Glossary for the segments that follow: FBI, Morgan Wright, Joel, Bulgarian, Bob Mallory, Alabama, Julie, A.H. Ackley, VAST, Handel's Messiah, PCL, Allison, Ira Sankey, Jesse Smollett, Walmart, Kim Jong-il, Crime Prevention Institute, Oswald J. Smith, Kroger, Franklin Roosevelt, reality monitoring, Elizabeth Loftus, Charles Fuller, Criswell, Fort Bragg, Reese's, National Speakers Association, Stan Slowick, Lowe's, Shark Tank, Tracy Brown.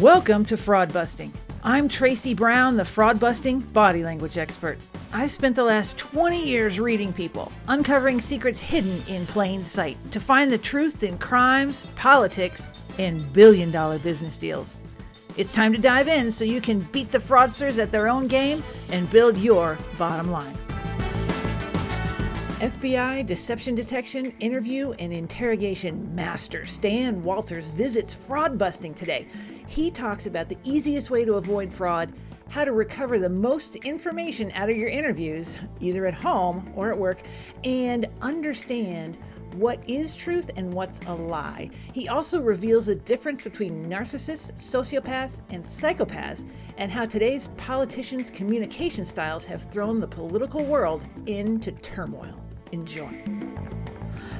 Welcome to Fraud Busting. I'm Tracy Brown, the fraud busting body language expert. I've spent the last 20 years reading people, uncovering secrets hidden in plain sight to find the truth in crimes, politics, and billion-dollar business deals. It's time to dive in so you can beat the fraudsters at their own game and build your bottom line. FBI deception detection, interview, and interrogation master Stan Walters visits fraud busting today. He talks about the easiest way to avoid fraud, how to recover the most information out of your interviews, either at home or at work, and understand what is truth and what's a lie. He also reveals the difference between narcissists, sociopaths, and psychopaths, and how today's politicians' communication styles have thrown the political world into turmoil. Enjoy.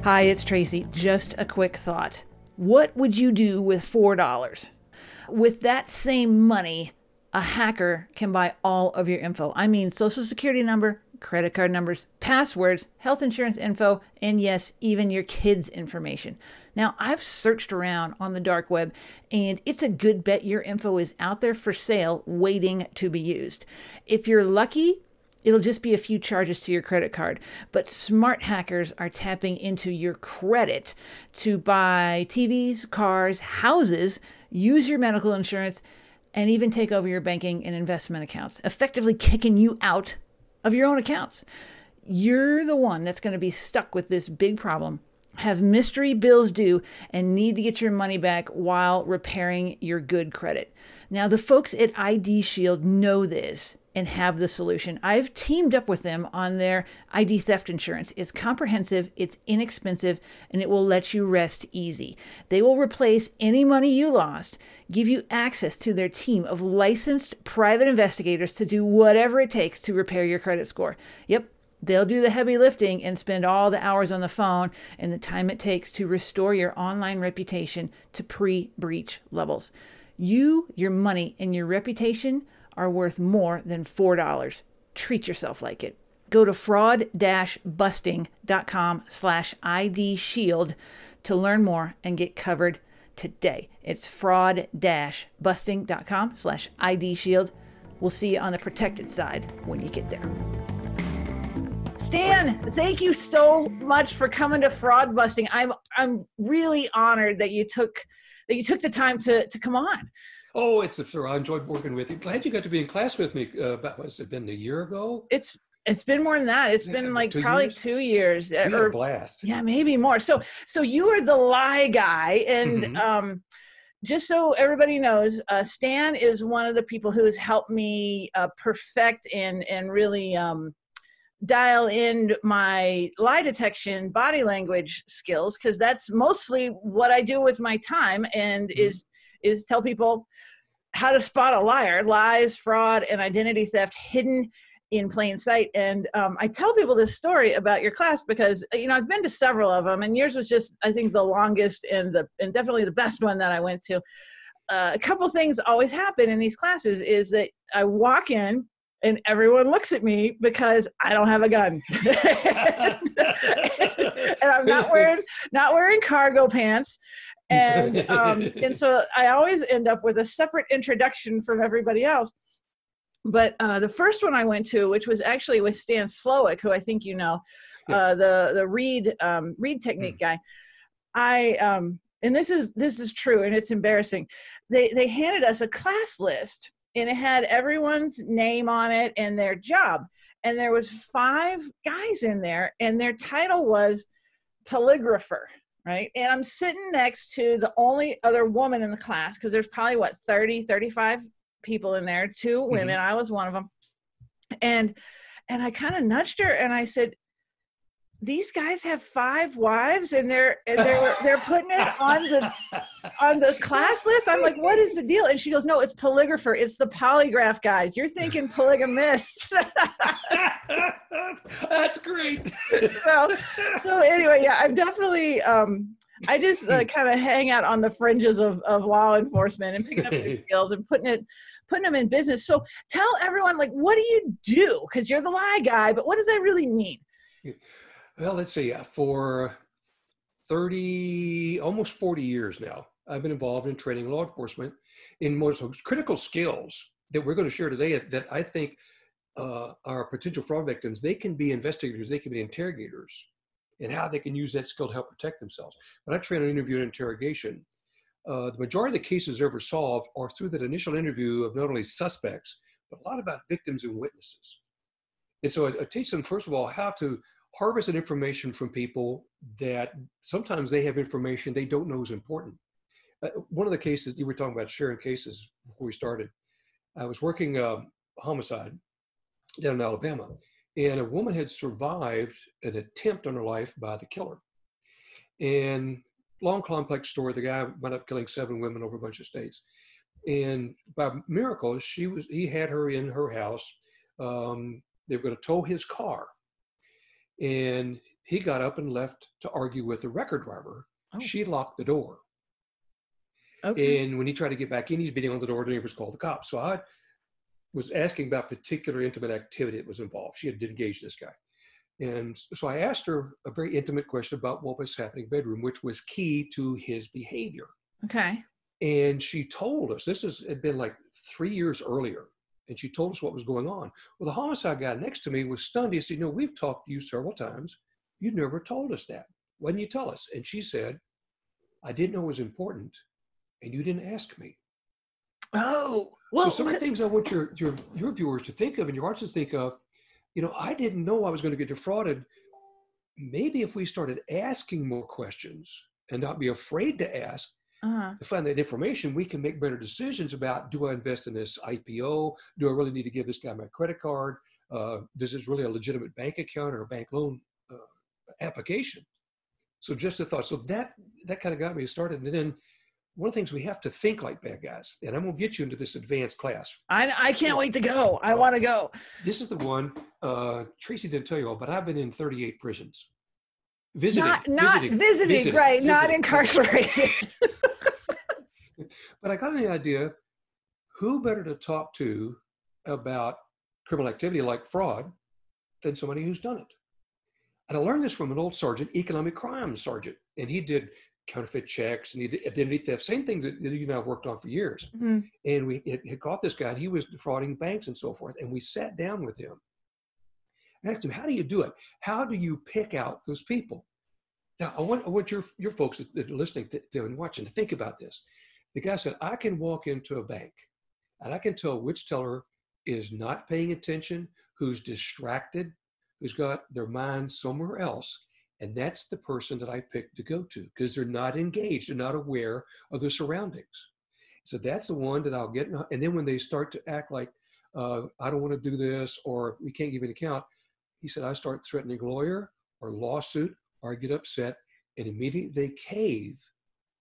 Hi, it's Tracy. Just a quick thought. What would you do with $4? With that same money, a hacker can buy all of your info. I mean, social security number, credit card numbers, passwords, health insurance info, and yes, even your kids' information. Now, I've searched around on the dark web, and it's a good bet your info is out there for sale, waiting to be used. If you're lucky, it'll just be a few charges to your credit card, but smart hackers are tapping into your credit to buy TVs, cars, houses, use your medical insurance, and even take over your banking and investment accounts, effectively kicking you out of your own accounts. You're the one that's going to be stuck with this big problem, have mystery bills due, and need to get your money back while repairing your good credit. Now, the folks at ID Shield know this and have the solution. I've teamed up with them on their ID theft insurance. It's comprehensive, it's inexpensive, and it will let you rest easy. They will replace any money you lost, give you access to their team of licensed private investigators to do whatever it takes to repair your credit score. Yep, they'll do the heavy lifting and spend all the hours on the phone and the time it takes to restore your online reputation to pre-breach levels. You, your money, and your reputation are worth more than $4. Treat yourself like it. Go to fraud-busting.com/ID Shield to learn more and get covered today. It's fraud-busting.com/ID Shield. We'll see you on the protected side when you get there. Stan, thank you so much for coming to Fraud Busting. I'm really honored that you took the time to come on. Oh, it's a thrill. I enjoyed working with you. Glad you got to be in class with me. Has it been a year ago? It's been more than that. It's been like probably 2 years. We had a blast. Yeah, maybe more. So you are the lie guy, and just so everybody knows, Stan is one of the people who has helped me perfect and really dial in my lie detection body language skills, because that's mostly what I do with my time, and is tell people how to spot a liar, lies, fraud, and identity theft hidden in plain sight. And I tell people this story about your class because, you know, I've been to several of them, and yours was just, I think, the longest and definitely the best one that I went to. A couple things always happen in these classes is that I walk in and everyone looks at me because I don't have a gun. And I'm not wearing cargo pants. And so I always end up with a separate introduction from everybody else. But the first one I went to, which was actually with Stan Slowick, who I think you know, the Reed technique guy. And this is true, and it's embarrassing. They handed us a class list, and it had everyone's name on it and their job. And there was 5 guys in there, and their title was polygrapher. Right. And I'm sitting next to the only other woman in the class, because there's probably, 35 people in there, 2 women. I was one of them. And I kind of nudged her and I said, these guys have 5 wives and they're putting it on the class list. I'm like, what is the deal? And she goes, no, it's polygrapher. It's the polygraph guys. You're thinking polygamist. That's great. So anyway, yeah, I'm definitely, I just kind of hang out on the fringes of law enforcement and picking up their skills and putting them in business. So tell everyone, like, what do you do? Because you're the lie guy, but what does that really mean? Well, let's see, for almost 40 years now, I've been involved in training law enforcement in more critical skills that we're going to share today that I think our potential fraud victims, they can be investigators, they can be interrogators, and how they can use that skill to help protect themselves. When I train on interview and interrogation, the majority of the cases ever solved are through that initial interview of not only suspects, but a lot about victims and witnesses. And so I teach them, first of all, how to harvest that information from people that sometimes they have information they don't know is important. One of the cases, you were talking about sharing cases before we started. I was working homicide down in Alabama, and a woman had survived an attempt on her life by the killer. And long, complex story, the guy wound up killing 7 women over a bunch of states. And by miracle, he had her in her house. They were going to tow his car. And he got up and left to argue with the record driver. Oh. She locked the door. Okay. And when he tried to get back in, he's beating on the door. The neighbors called the cops. So I was asking about particular intimate activity that was involved. She had engaged this guy. And so I asked her a very intimate question about what was happening in the bedroom, which was key to his behavior. Okay. And she told us, this had been like 3 years earlier, and she told us what was going on. Well, the homicide guy next to me was stunned. He said, "You know, we've talked to you several times. You never told us that. Why didn't you tell us?" And she said, "I didn't know it was important, and you didn't ask me." Oh, well. So some of the things I want your viewers to think of and your audience to think of, you know, I didn't know I was going to get defrauded. Maybe if we started asking more questions and not be afraid to ask, to find that information, we can make better decisions about, do I invest in this IPO? Do I really need to give this guy my credit card? Is this really a legitimate bank account or a bank loan application? So just a thought. So that kind of got me started. And then one of the things, we have to think like bad guys. And I'm going to get you into this advanced class. I can't wait to go. I want to go. This is the one, Tracy didn't tell you all, but I've been in 38 prisons. Visiting. Not visiting, right. Visiting. Not incarcerated. But I got an idea, who better to talk to about criminal activity like fraud than somebody who's done it? And I learned this from an old sergeant, economic crime sergeant. And he did counterfeit checks and he did identity theft, same things that you and I have worked on for years. Mm-hmm. And we had caught this guy, and he was defrauding banks and so forth. And we sat down with him and asked him, how do you do it? How do you pick out those people? Now, I want your folks that are listening to and watching to think about this. The guy said, I can walk into a bank and I can tell which teller is not paying attention, who's distracted, who's got their mind somewhere else. And that's the person that I picked to go to, because they're not engaged, they're not aware of their surroundings. So that's the one that I'll get. And then when they start to act like, I don't want to do this, or we can't give an account, he said, I start threatening a lawyer or lawsuit, or I get upset, and immediately they cave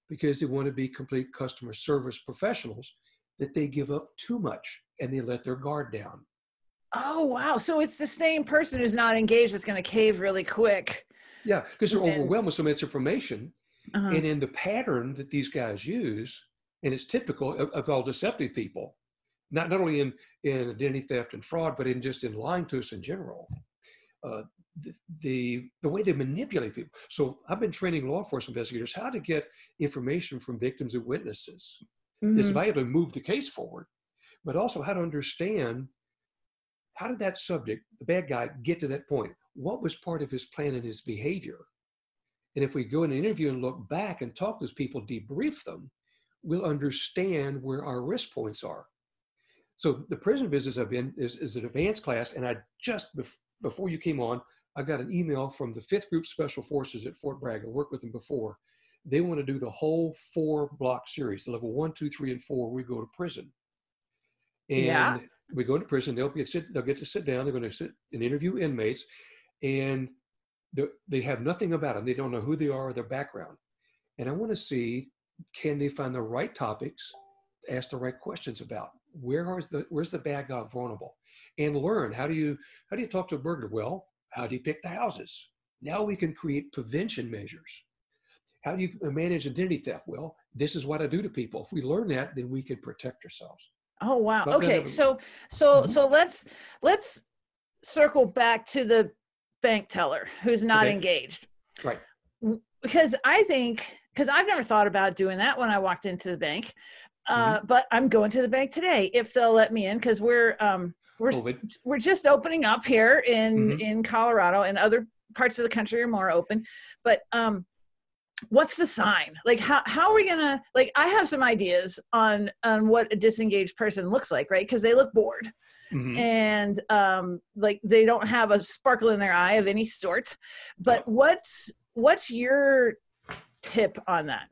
because they want to be complete customer service professionals, that they give up too much and they let their guard down. Oh, wow. So it's the same person who's not engaged that's going to cave really quick. Yeah, because they're overwhelmed with so much information. Uh-huh. And in the pattern that these guys use, and it's typical of all deceptive people, not only in identity theft and fraud, but in just in lying to us in general, the way they manipulate people. So I've been training law enforcement investigators how to get information from victims and witnesses. Mm-hmm. It's vital to move the case forward, but also how to understand, how did that subject, the bad guy, get to that point? What was part of his plan and his behavior? And if we go in an interview and look back and talk to those people, debrief them, we'll understand where our risk points are. So the prison business I've been is an advanced class, and I just, before you came on, I got an email from the Fifth Group Special Forces at Fort Bragg. I worked with them before. They want to do the whole 4-block series, the level 1, 2, 3, and 4, we go to prison. And yeah. We go to prison, they'll get to sit down, they're going to sit and interview inmates, and they have nothing about them. They don't know who they are or their background. And I want to see, can they find the right topics, ask the right questions about? Where's the bad guy vulnerable? And learn, how do you talk to a burglar? Well, how do you pick the houses? Now we can create prevention measures. How do you manage identity theft? Well, this is what I do to people. If we learn that, then we can protect ourselves. Oh, wow. Okay. So let's circle back to the bank teller who's not engaged. Right. Because I think because I've never thought about doing that when I walked into the bank. But I'm going to the bank today if they'll let me in, because we're just opening up here in Colorado, and other parts of the country are more open. But what's the sign? Like, how are we gonna, like, I have some ideas on what a disengaged person looks like, right? Because they look bored. And like, they don't have a sparkle in their eye of any sort. But what's your tip on that?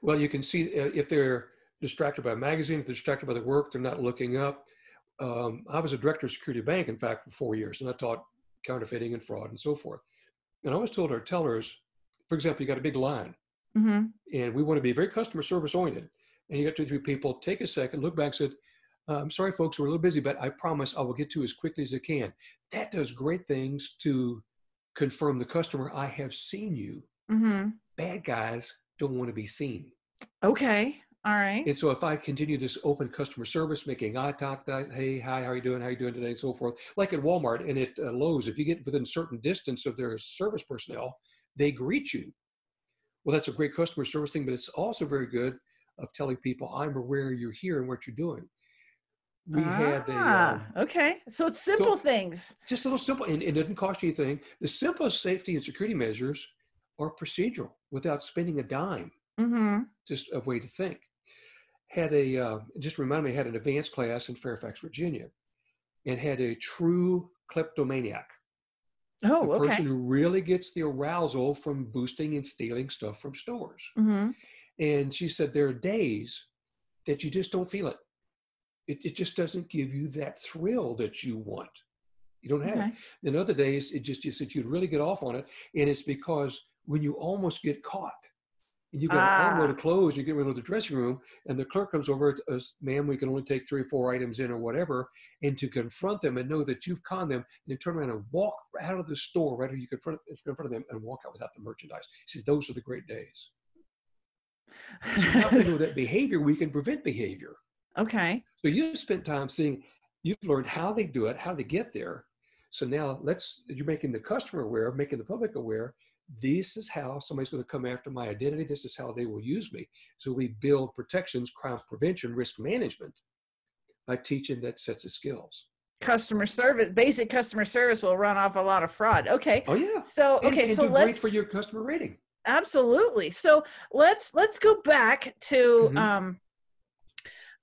Well, you can see if they're distracted by a magazine, if they're distracted by the work, they're not looking up. I was a director of security bank, in fact, for 4 years, and I taught counterfeiting and fraud and so forth. And I always told our tellers, for example, you got a big line, and we want to be very customer service oriented. And you got 2 or 3 people, take a second, look back and said, I'm sorry, folks, we're a little busy, but I promise I will get to as quickly as I can. That does great things to confirm the customer, I have seen you. Bad guys don't want to be seen. Okay. All right. And so if I continue this open customer service, making eye contact, hey, hi, how are you doing? How are you doing today? And so forth. Like at Walmart and at Lowe's, if you get within a certain distance of their service personnel, they greet you. Well, that's a great customer service thing, but it's also very good of telling people, I'm aware you're here and what you're doing. We had a, okay. So it's simple things. Just a little simple, and it doesn't cost you anything. The simplest safety and security measures are procedural without spending a dime. Just a way to think. Had a, just remind me, had an advanced class in Fairfax, Virginia, and had a true kleptomaniac. Oh, okay. The person who really gets the arousal from boosting and stealing stuff from stores. And she said, there are days that you just don't feel it. It just doesn't give you that thrill that you want. You don't have it. Then other days, it just, you said you'd really get off on it. And it's because when you almost get caught, and you go all the clothes, you get rid of the dressing room, and the clerk comes over, ma'am, we can only take 3 or 4 items in or whatever, and to confront them and know that you've conned them, and then turn around and walk out of the store right after you confront them and walk out without the merchandise. She says, those are the great days. So now we know that behavior, we can prevent behavior. Okay. So you spent time seeing, you've learned how they do it, how they get there. So now you're making the customer aware, making the public aware, this is how somebody's going to come after my identity. This is how they will use me. So we build protections, crime prevention, risk management by teaching that sets of skills. Customer service, basic customer service will run off a lot of fraud. Okay. Oh yeah. So, okay. And so let's wait for your customer rating. Absolutely. So let's go back to,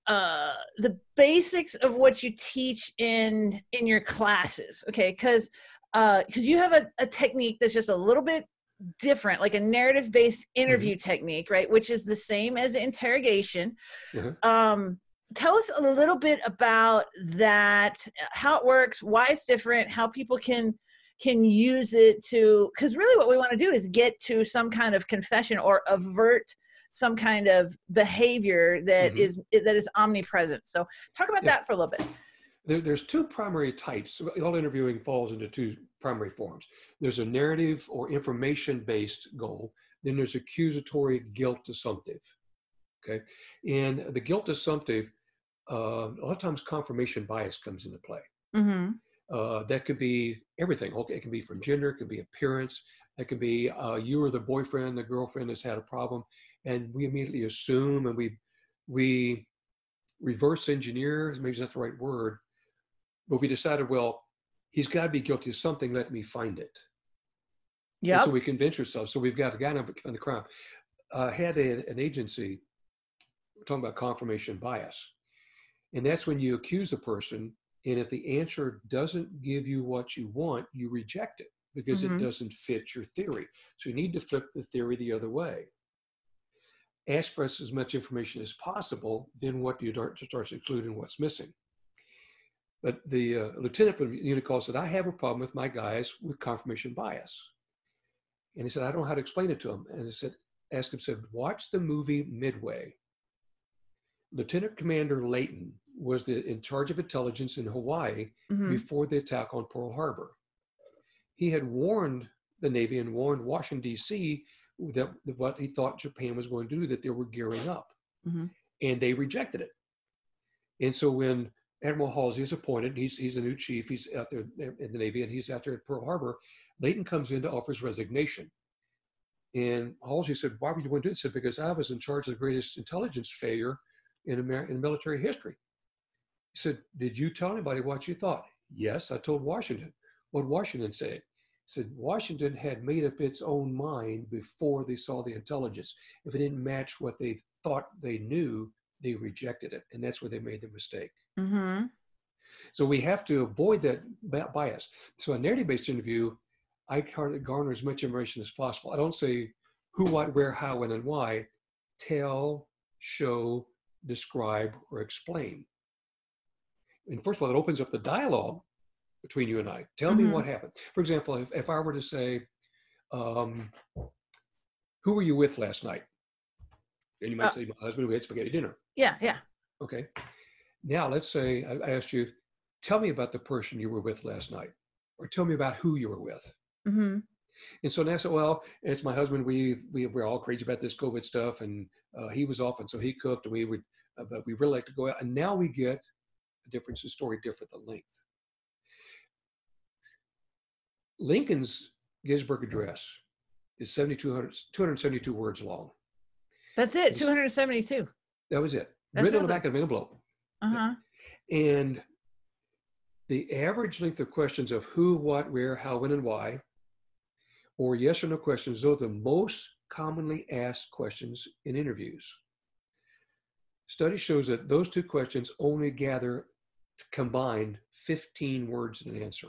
the basics of what you teach in your classes. Okay. Cause you have a technique that's just a little bit different, like a narrative based interview technique, right? Which is the same as interrogation. Tell us a little bit about that, how it works, why it's different, how people can use it to, cause really what we want to do is get to some kind of confession or avert some kind of behavior that is omnipresent. So talk about that for a little bit. There's 2 primary types. All interviewing falls into 2 primary forms. There's a narrative or information-based goal. Then there's accusatory guilt assumptive. Okay, and the guilt assumptive, a lot of times confirmation bias comes into play. That could be everything. Okay, it can be from gender, it could be appearance, it could be you or the boyfriend, the girlfriend has had a problem, and we immediately assume and we reverse engineer, maybe it's not the right word, but we decided, well, he's got to be guilty of something. Let me find it. Yeah. So we convince ourselves. So we've got a guy on the crime. I had an agency, we're talking about confirmation bias. And that's when you accuse a person. And if the answer doesn't give you what you want, you reject it because it doesn't fit your theory. So you need to flip the theory the other way. Ask for as much information as possible. Then what you start to include and what's missing. But the lieutenant from Unicall said, I have a problem with my guys with confirmation bias. And he said, I don't know how to explain it to him. And I said, asked him, said, watch the movie Midway. Lieutenant Commander Layton was in charge of intelligence in Hawaii before the attack on Pearl Harbor. He had warned the Navy and warned Washington, D.C. that what he thought Japan was going to do, that they were gearing up. And they rejected it. And so when Admiral Halsey is appointed, he's a new chief, he's out there in the Navy, and he's out there at Pearl Harbor, Layton comes in to offer his resignation. And Halsey said, why would you want to do this? He said, because I was in charge of the greatest intelligence failure in military history. He said, did you tell anybody what you thought? Yes, I told Washington. What did Washington say? He said, Washington had made up its own mind before they saw the intelligence. If it didn't match what they thought they knew, they rejected it. And that's where they made the mistake. Mm-hmm. So we have to avoid that bias. So a narrative-based interview, I try to garner as much information as possible. I don't say who, what, where, how, when, and why. Tell, show, describe, or explain. And first of all, it opens up the dialogue between you and I. Tell mm-hmm. me what happened. For example, if I were to say, who were you with last night? And you might say, my husband, we had spaghetti dinner. Yeah, yeah. Okay. Now, let's say I asked you, tell me about the person you were with last night, or tell me about who you were with. Mm-hmm. And so now, well, it's my husband. We're all crazy about this COVID stuff, and he was off, and so he cooked, and but we really like to go out. And now we get a difference in story, different the length. Lincoln's Gettysburg Address is 272 words long. That's it. 272. That was it. That's written on the back of an envelope. Uh-huh. And the average length of questions of who, what, where, how, when, and why, or yes or no questions, those are the most commonly asked questions in interviews. Study shows that those two questions only gather combined 15 words in an answer.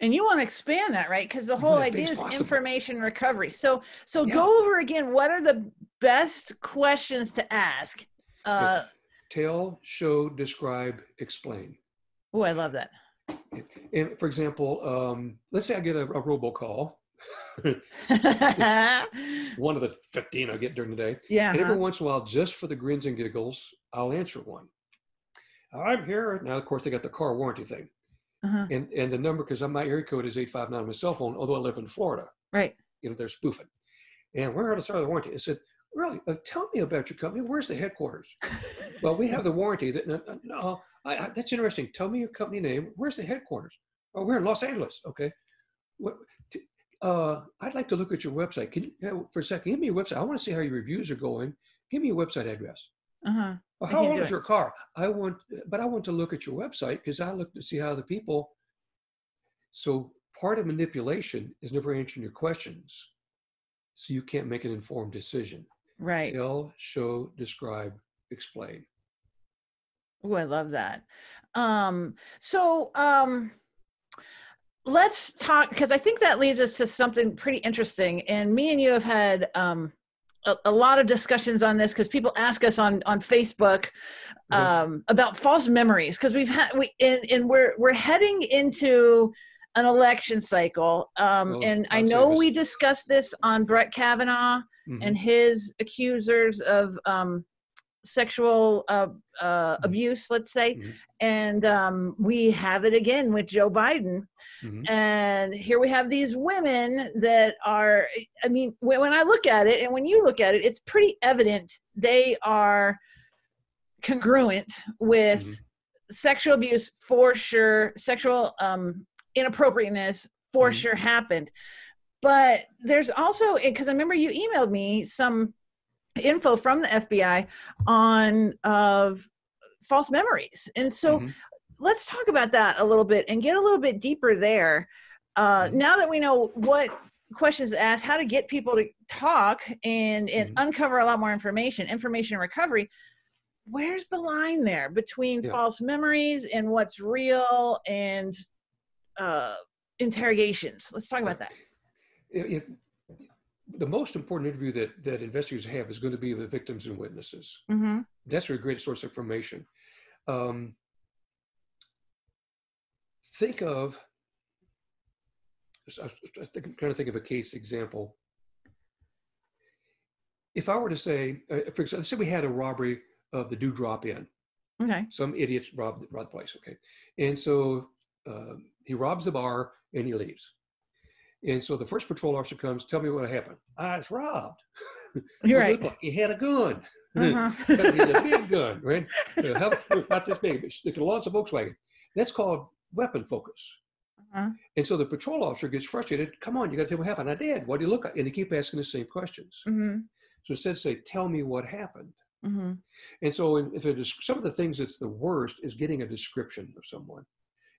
And you want to expand that, right? Because the whole idea is information recovery. So yeah. Go over again, what are the best questions to ask? Tell, show, describe, explain. Oh, I love that. And for example, let's say I get a robocall. One of the 15 I get during the day. Yeah. And every once in a while, just for the grins and giggles, I'll answer one. I'm here. Now, of course, they got the car warranty thing. Uh-huh. And the number, because my area code is 859 on my cell phone, although I live in Florida. Right. You know, they're spoofing. And we're going to start the warranty. I said, really? Tell me about your company. Where's the headquarters? Well, we have the warranty. That's interesting. Tell me your company name. Where's the headquarters? Oh, we're in Los Angeles. Okay. I'd like to look at your website. Can you, for a second, give me your website. I want to see how your reviews are going. Give me your website address. Uh-huh. Well, how old is your car? I want to look at your website because I look to see how the people. So part of manipulation is never answering your questions. So you can't make an informed decision. Right. Tell, show, describe, explain. Oh, I love that. Let's talk, because I think that leads us to something pretty interesting. And me and you have had a lot of discussions on this because people ask us on Facebook about false memories, because we're heading into an election cycle. And I know we discussed this on Brett Kavanaugh and his accusers of sexual abuse, let's say. Mm-hmm. And we have it again with Joe Biden. Mm-hmm. And here we have these women that are, I mean, when I look at it and when you look at it, it's pretty evident they are congruent with sexual abuse for sure, sexual inappropriateness for sure happened. But there's also, because I remember you emailed me some info from the FBI on false memories. And so let's talk about that a little bit and get a little bit deeper there. Now that we know what questions to ask, how to get people to talk and uncover a lot more information recovery, where's the line there between false memories and what's real and interrogations? Let's talk about that. If the most important interview that investigators have is going to be the victims and witnesses. Mm-hmm. That's a great source of information. I'm trying to think of a case example. If I were to say, for example, let's say we had a robbery of the Dewdrop Inn. Okay. Some idiots robbed the place. Okay. And so he robs the bar and he leaves. And so the first patrol officer comes, tell me what happened. I was robbed. You're right. Like he had a gun. He had a big gun, right? Not this big, but it's a Volkswagen. That's called weapon focus. Uh-huh. And so the patrol officer gets frustrated. Come on, you got to tell me what happened. I did. What do you look at? And they keep asking the same questions. Mm-hmm. So instead say, tell me what happened. Mm-hmm. And so if it is, some of the things that's the worst is getting a description of someone.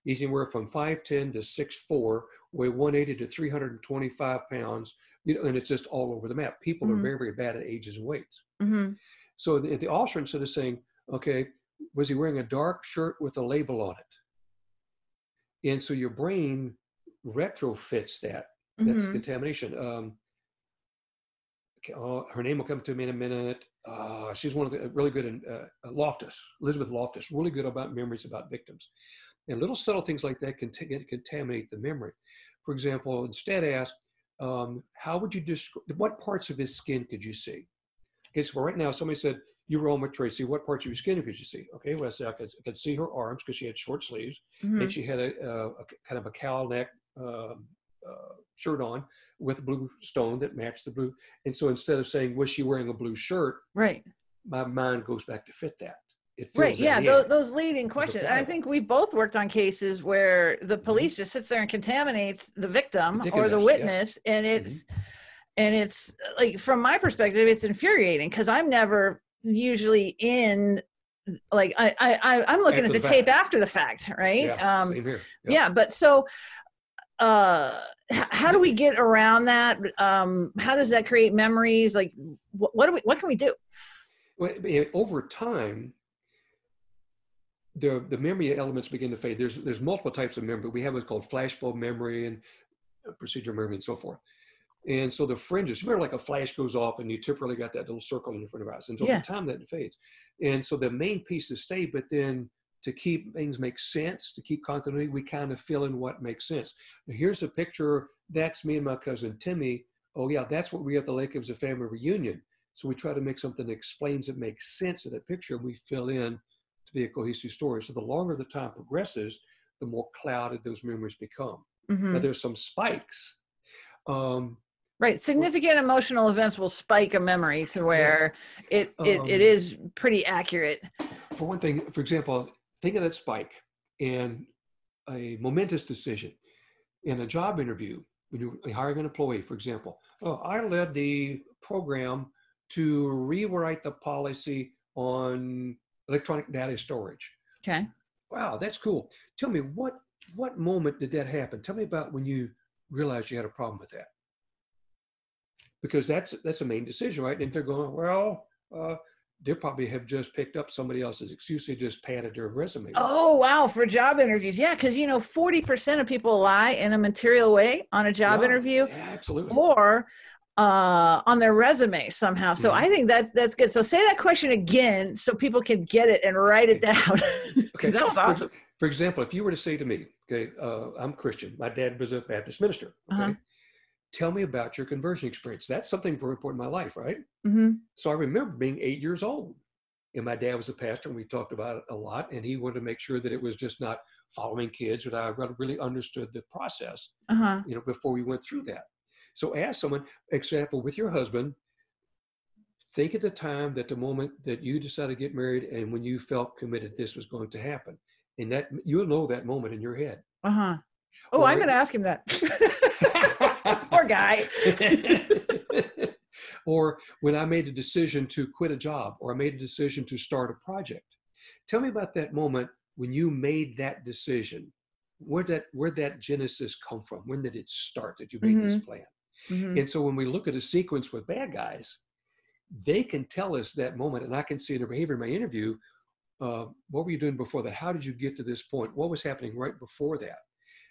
He's anywhere from 5'10 to 6'4, weigh 180 to 325 pounds, you know, and it's just all over the map. People mm-hmm. are very, very bad at ages and weights. Mm-hmm. So the officer, instead of saying, okay, was he wearing a dark shirt with a label on it? And so your brain retrofits that. That's mm-hmm. contamination. Her name will come to me in a minute. She's one of the really good, Loftus, Elizabeth Loftus, really good about memories about victims. And little subtle things like that can contaminate the memory. For example, instead ask, how would you describe, what parts of his skin could you see? Okay, so right now, somebody said, you were home with Tracy, what parts of your skin could you see? Okay, well, I said, I could see her arms because she had short sleeves, mm-hmm. and she had a kind of a cowl neck shirt on with a blue stone that matched the blue. And so instead of saying, was she wearing a blue shirt? Right. My mind goes back to fit that. Right. Yeah. Those leading questions. I think we both worked on cases where the police mm-hmm. just sits there and contaminates the victim or the witness. Yes. And it's, mm-hmm. and it's like, from my perspective, it's infuriating because I'm never usually in, like, I'm looking after at the tape fact. After the fact. Right. Yeah. Same here. Yep. Yeah. But so, how do we get around that? How does that create memories? Like what can we do? Well, over time, the memory elements begin to fade. There's multiple types of memory. We have what's called flashbulb memory and procedural memory and so forth. And so the fringes, remember like a flash goes off and you typically got that little circle in front of us. And so yeah. over time that fades. And so the main pieces stay, but then to keep things make sense, to keep continuity, we kind of fill in what makes sense. Now, here's a picture. That's me and my cousin Timmy. Oh yeah, that's what we at the lake. It was a family reunion. So we try to make something that explains it, makes sense in that picture. And we fill in to be a cohesive story. So the longer the time progresses, the more clouded those memories become. Mm-hmm. Now there's some spikes. Right. Significant emotional events will spike a memory to where yeah. It is pretty accurate. For one thing, for example, think of that spike and a momentous decision in a job interview, when you're hiring an employee, for example. Oh, I led the program to rewrite the policy on electronic data storage. Okay. Wow, that's cool. Tell me, what moment did that happen? Tell me about when you realized you had a problem with that. Because that's a main decision, right? And if they're going, well, they probably have just picked up somebody else's excuse. They just padded their resume. Oh, wow, for job interviews. Yeah, because, 40% of people lie in a material way on a job interview. Yeah, absolutely. Or on their resume somehow. So I think that's good. So say that question again so people can get it and write it down. Okay. That was awesome. For example, if you were to say to me, okay, I'm Christian. My dad was a Baptist minister. Okay. Uh-huh. Tell me about your conversion experience. That's something very important in my life, right? Mm-hmm. So I remember being 8 years old and my dad was a pastor and we talked about it a lot and he wanted to make sure that it was just not following kids, but I really understood the process, uh-huh. Before we went through that. So ask someone, example, with your husband, think at the time that the moment that you decided to get married and when you felt committed, this was going to happen. And that you'll know that moment in your head. Uh-huh. Oh, I'm going to ask him that. Poor guy. Or when I made a decision to quit a job or I made a decision to start a project. Tell me about that moment when you made that decision. Where'd that genesis come from? When did it start that you made mm-hmm. this plan? Mm-hmm. And so when we look at a sequence with bad guys, they can tell us that moment. And I can see in their behavior in my interview, what were you doing before that? How did you get to this point? What was happening right before that?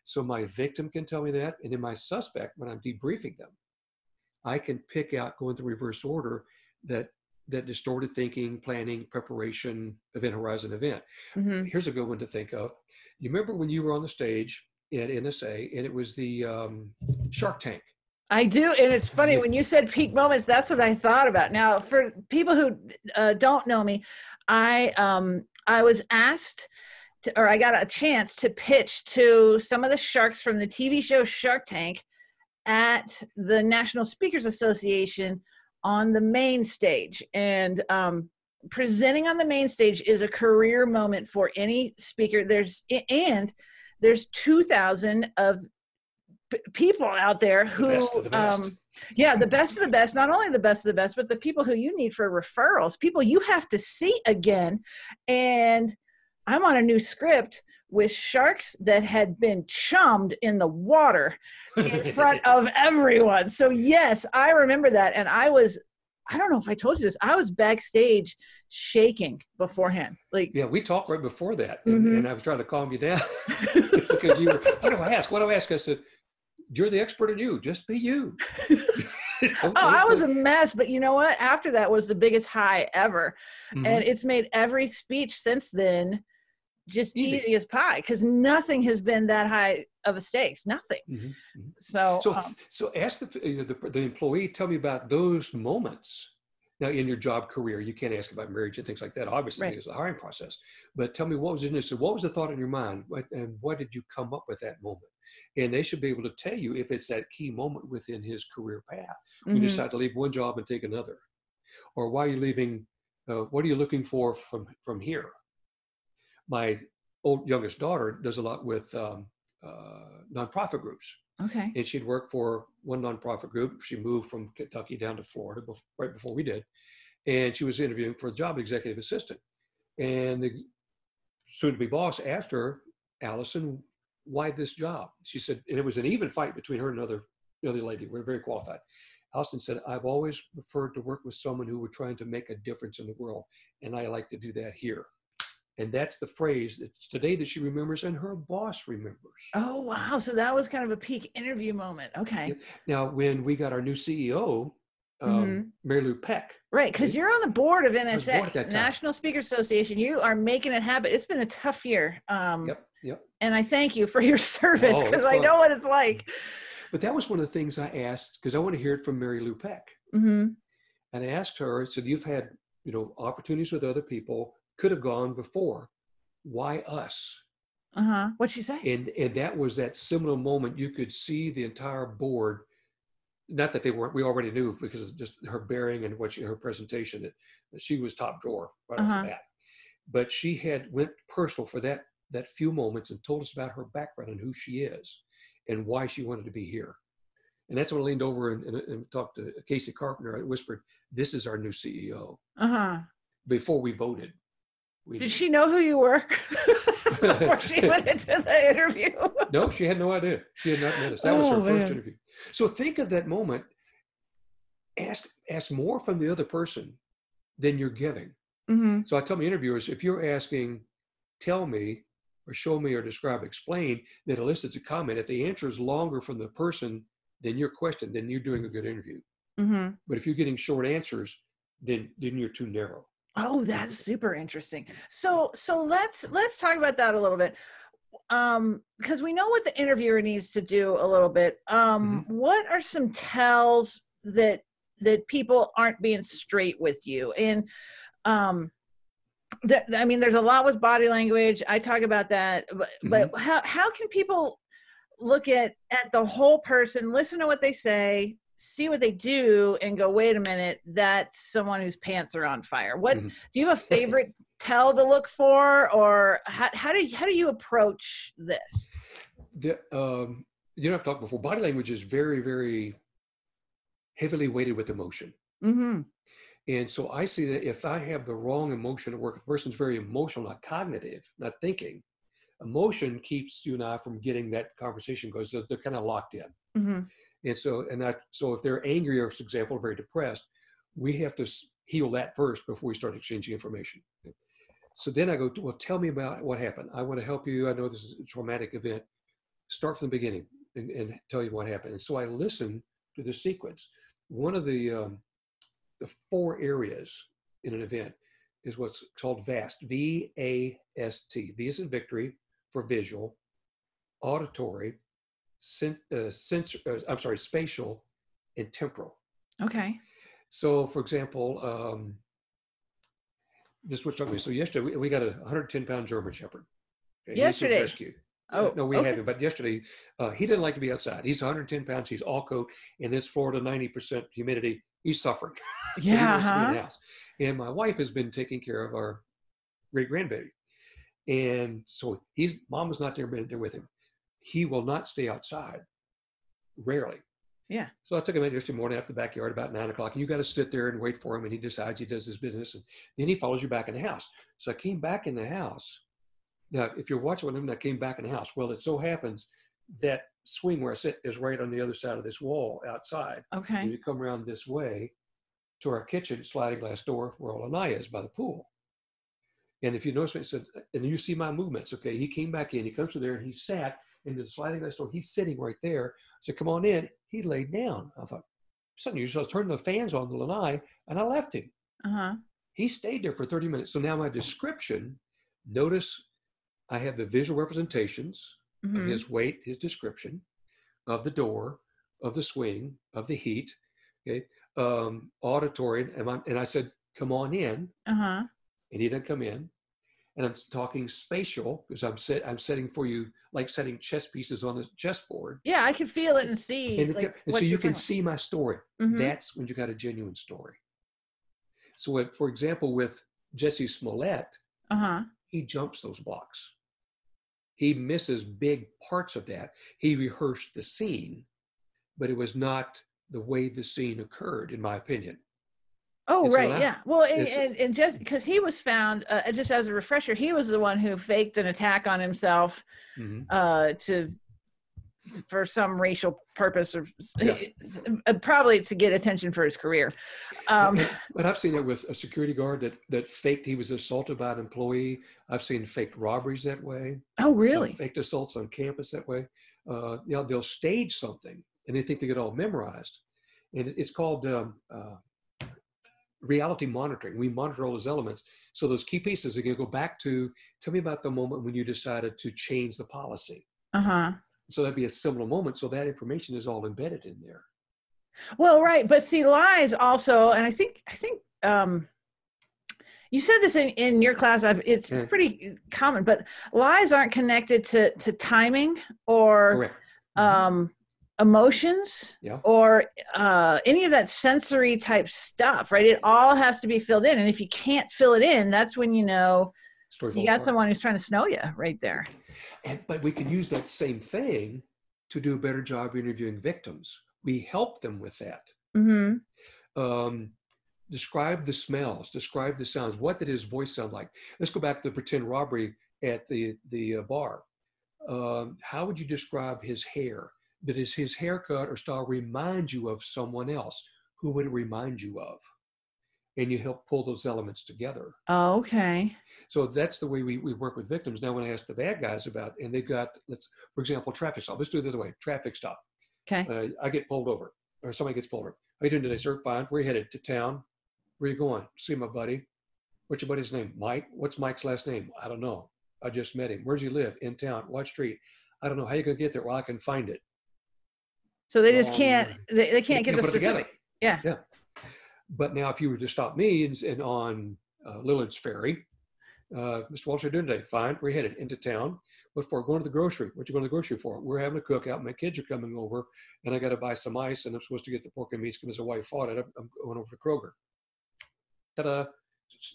So my victim can tell me that. And then my suspect, when I'm debriefing them, I can pick out, going through reverse order, that distorted thinking, planning, preparation, event horizon event. Mm-hmm. Here's a good one to think of. You remember when you were on the stage at NSA and it was the Shark Tank. I do. And it's funny when you said peak moments, that's what I thought about. Now, for people who don't know me, I was asked or I got a chance to pitch to some of the sharks from the TV show Shark Tank at the National Speakers Association on the main stage. And presenting on the main stage is a career moment for any speaker. And there's 2,000 of people out there who, the best of the best, not only the best of the best, but the people who you need for referrals, people you have to see again. And I'm on a new script with sharks that had been chummed in the water in front of everyone. So yes, I remember that. And I was, I don't know if I told you this, I was backstage shaking beforehand. Like, yeah, we talked right before that. And, and I was trying to calm you down because you were, what do I ask? What do I ask? I said, you're the expert in you, just be you. Oh, I was a mess, but you know what? After that was the biggest high ever. And it's made every speech since then just easy as pie, because nothing has been that high of a stakes, nothing. So ask the employee, tell me about those moments. Now in your job career, you can't ask about marriage and things like that. Obviously it's a hiring process, but tell me what was in this. So what was the thought in your mind? And what did you come up with that moment? And they should be able to tell you if it's that key moment within his career path. We decide to leave one job and take another. Or why are you leaving? What are you looking for from here? My youngest daughter does a lot with nonprofit groups. Okay. And she'd worked for one nonprofit group. She moved from Kentucky down to Florida right before we did. And she was interviewing for a job, executive assistant. And the soon-to-be boss asked her, Allison, why this job? She said, and it was an even fight between her and another lady. We're very qualified. Allison said, I've always preferred to work with someone who were trying to make a difference in the world. And I like to do that here. And that's the phrase that's today that she remembers and her boss remembers. Oh, wow. So that was kind of a peak interview moment. Okay. Now, when we got our new CEO, Mary Lou Peck. Right. Because you're on the board of NSA, National Speakers Association. You are making it happen. It's been a tough year. Yep. And I thank you for your service because I know what it's like. But that was one of the things I asked because I want to hear it from Mary Lou Peck. And I asked her, I said, you've had, you know, opportunities with other people, could have gone before. Why us? What'd she say? And that was that seminal moment. You could see the entire board. Not that they weren't, we already knew because of just her bearing and what she, her presentation that she was top drawer right off the bat. But she had went personal for that few moments and told us about her background and who she is and why she wanted to be here. And that's when I leaned over and talked to Casey Carpenter. I whispered, this is our new CEO. Before we voted. Did she know who you were before she went into the interview? No, she had no idea. She had not noticed. That was her first interview. So think of that moment. Ask more from the other person than you're giving. So I tell my interviewers, if you're asking, tell me, or show me, or describe, explain, that elicits a comment. If the answer is longer from the person than your question, then you're doing a good interview. But if you're getting short answers, then you're too narrow. Oh, that's super interesting. So let's talk about that a little bit, because we know what the interviewer needs to do a little bit. What are some tells that people aren't being straight with you? And I mean, there's a lot with body language. I talk about that, but how can people look at the whole person, listen to what they say, see what they do, and go, wait a minute, that's someone whose pants are on fire. What do you have a favorite tell to look for, or how do you approach this? You know, I've talked before. Body language is very, very heavily weighted with emotion. And so I see that if I have the wrong emotion at work, if a person's very emotional, not cognitive, not thinking, emotion keeps you and I from getting that conversation because they're kind of locked in. And so, if they're angry or, for example, very depressed, we have to heal that first before we start exchanging information. So then I go, well, tell me about what happened. I want to help you. I know this is a traumatic event. Start from the beginning and tell you what happened. And so I listen to the sequence. One of the four areas in an event is what's called VAST, V-A-S-T. V is in victory for visual, auditory, spatial, and temporal. Okay. So, for example, this is what struck me. So yesterday we got a 110-pound German Shepherd. Okay? Yesterday. Rescued. Had him, but yesterday he didn't like to be outside. He's 110 pounds. He's all coat, and it's Florida 90% humidity. He's suffering. So in the house. And my wife has been taking care of our great grandbaby, and so his mom was not there with him. he will not stay outside, rarely. Yeah. So I took him in yesterday morning after the backyard about 9 o'clock. You got to sit there and wait for him, and he decides he does his business, and then he follows you back in the house. So I came back in the house. Now, if you're watching with him, I came back in the house. Well, it so happens that swing where I sit is right on the other side of this wall outside. Okay. And you come around this way to our kitchen, sliding glass door where Olanaya is by the pool. And if you notice, it said, and you see my movements, okay, he came back in, he comes to there, and he sat in the sliding glass door. He's sitting right there. I said, come on in. He laid down. I thought, it's unusual. I was turning the fans on the lanai, and I left him. Uh-huh. He stayed there for 30 minutes. So now my description, notice I have the visual representations mm-hmm. of his weight, his description, of the door, of the swing, of the heat, okay, auditory, and I said, come on in. Uh-huh. And he didn't come in. And I'm talking spatial because I'm setting for you, like setting chess pieces on a chessboard. Yeah, I can feel it and see. And, like, and so you can see my story. Mm-hmm. That's when you got a genuine story. So, when, for example, with Jesse Smollett, uh-huh. he jumps those blocks. He misses big parts of that. He rehearsed the scene, but it was not the way the scene occurred, in my opinion. Oh, right. Yeah. Well, and just because he was found, just as a refresher, he was the one who faked an attack on himself mm-hmm. For some racial purpose or yeah. Probably to get attention for his career. But I've seen it with a security guard that faked he was assaulted by an employee. I've seen faked robberies that way. Oh, really? Faked assaults on campus that way. You know, they'll stage something and they think they get all memorized. And it's called... reality monitoring. We monitor all those elements. So those key pieces are going to go back to, tell me about the moment when you decided to change the policy. Uh-huh. So that'd be a similar moment. So that information is all embedded in there. Well, right. But see, lies also, and I think you said this in your class, it's pretty common, but lies aren't connected to timing or emotions yeah. or any of that sensory type stuff, right? It all has to be filled in. And if you can't fill it in, that's when you know you got someone who's trying to snow you right there. But we can use that same thing to do a better job interviewing victims. We help them with that. Mm-hmm. Describe the smells, describe the sounds. What did his voice sound like? Let's go back to the pretend robbery at the bar. How would you describe his hair? That is his haircut or style remind you of someone else? Who would it remind you of? And you help pull those elements together. Oh, okay. So that's the way we work with victims. Now, when I ask the bad guys about, and they've got, for example, traffic stop. Let's do it the other way. Traffic stop. Okay. I get pulled over, or somebody gets pulled over. How you doing today, sir? Fine. Where are you headed? To town. Where are you going? See my buddy. What's your buddy's name? Mike. What's Mike's last name? I don't know. I just met him. Where does he live? In town. What street? I don't know. How you going to get there? Well, I can find it. So they just can't, they can't get the specifics. Yeah. Yeah. But now if you were to stop me and on Lillard's Ferry, Mr. Walsh, you're doing today? Fine. We're headed into town. What for? Going to the grocery. What you going to the grocery for? We're having a cookout. My kids are coming over and I got to buy some ice and I'm supposed to get the pork and meats because my wife fought it. I'm going over to Kroger. Ta-da.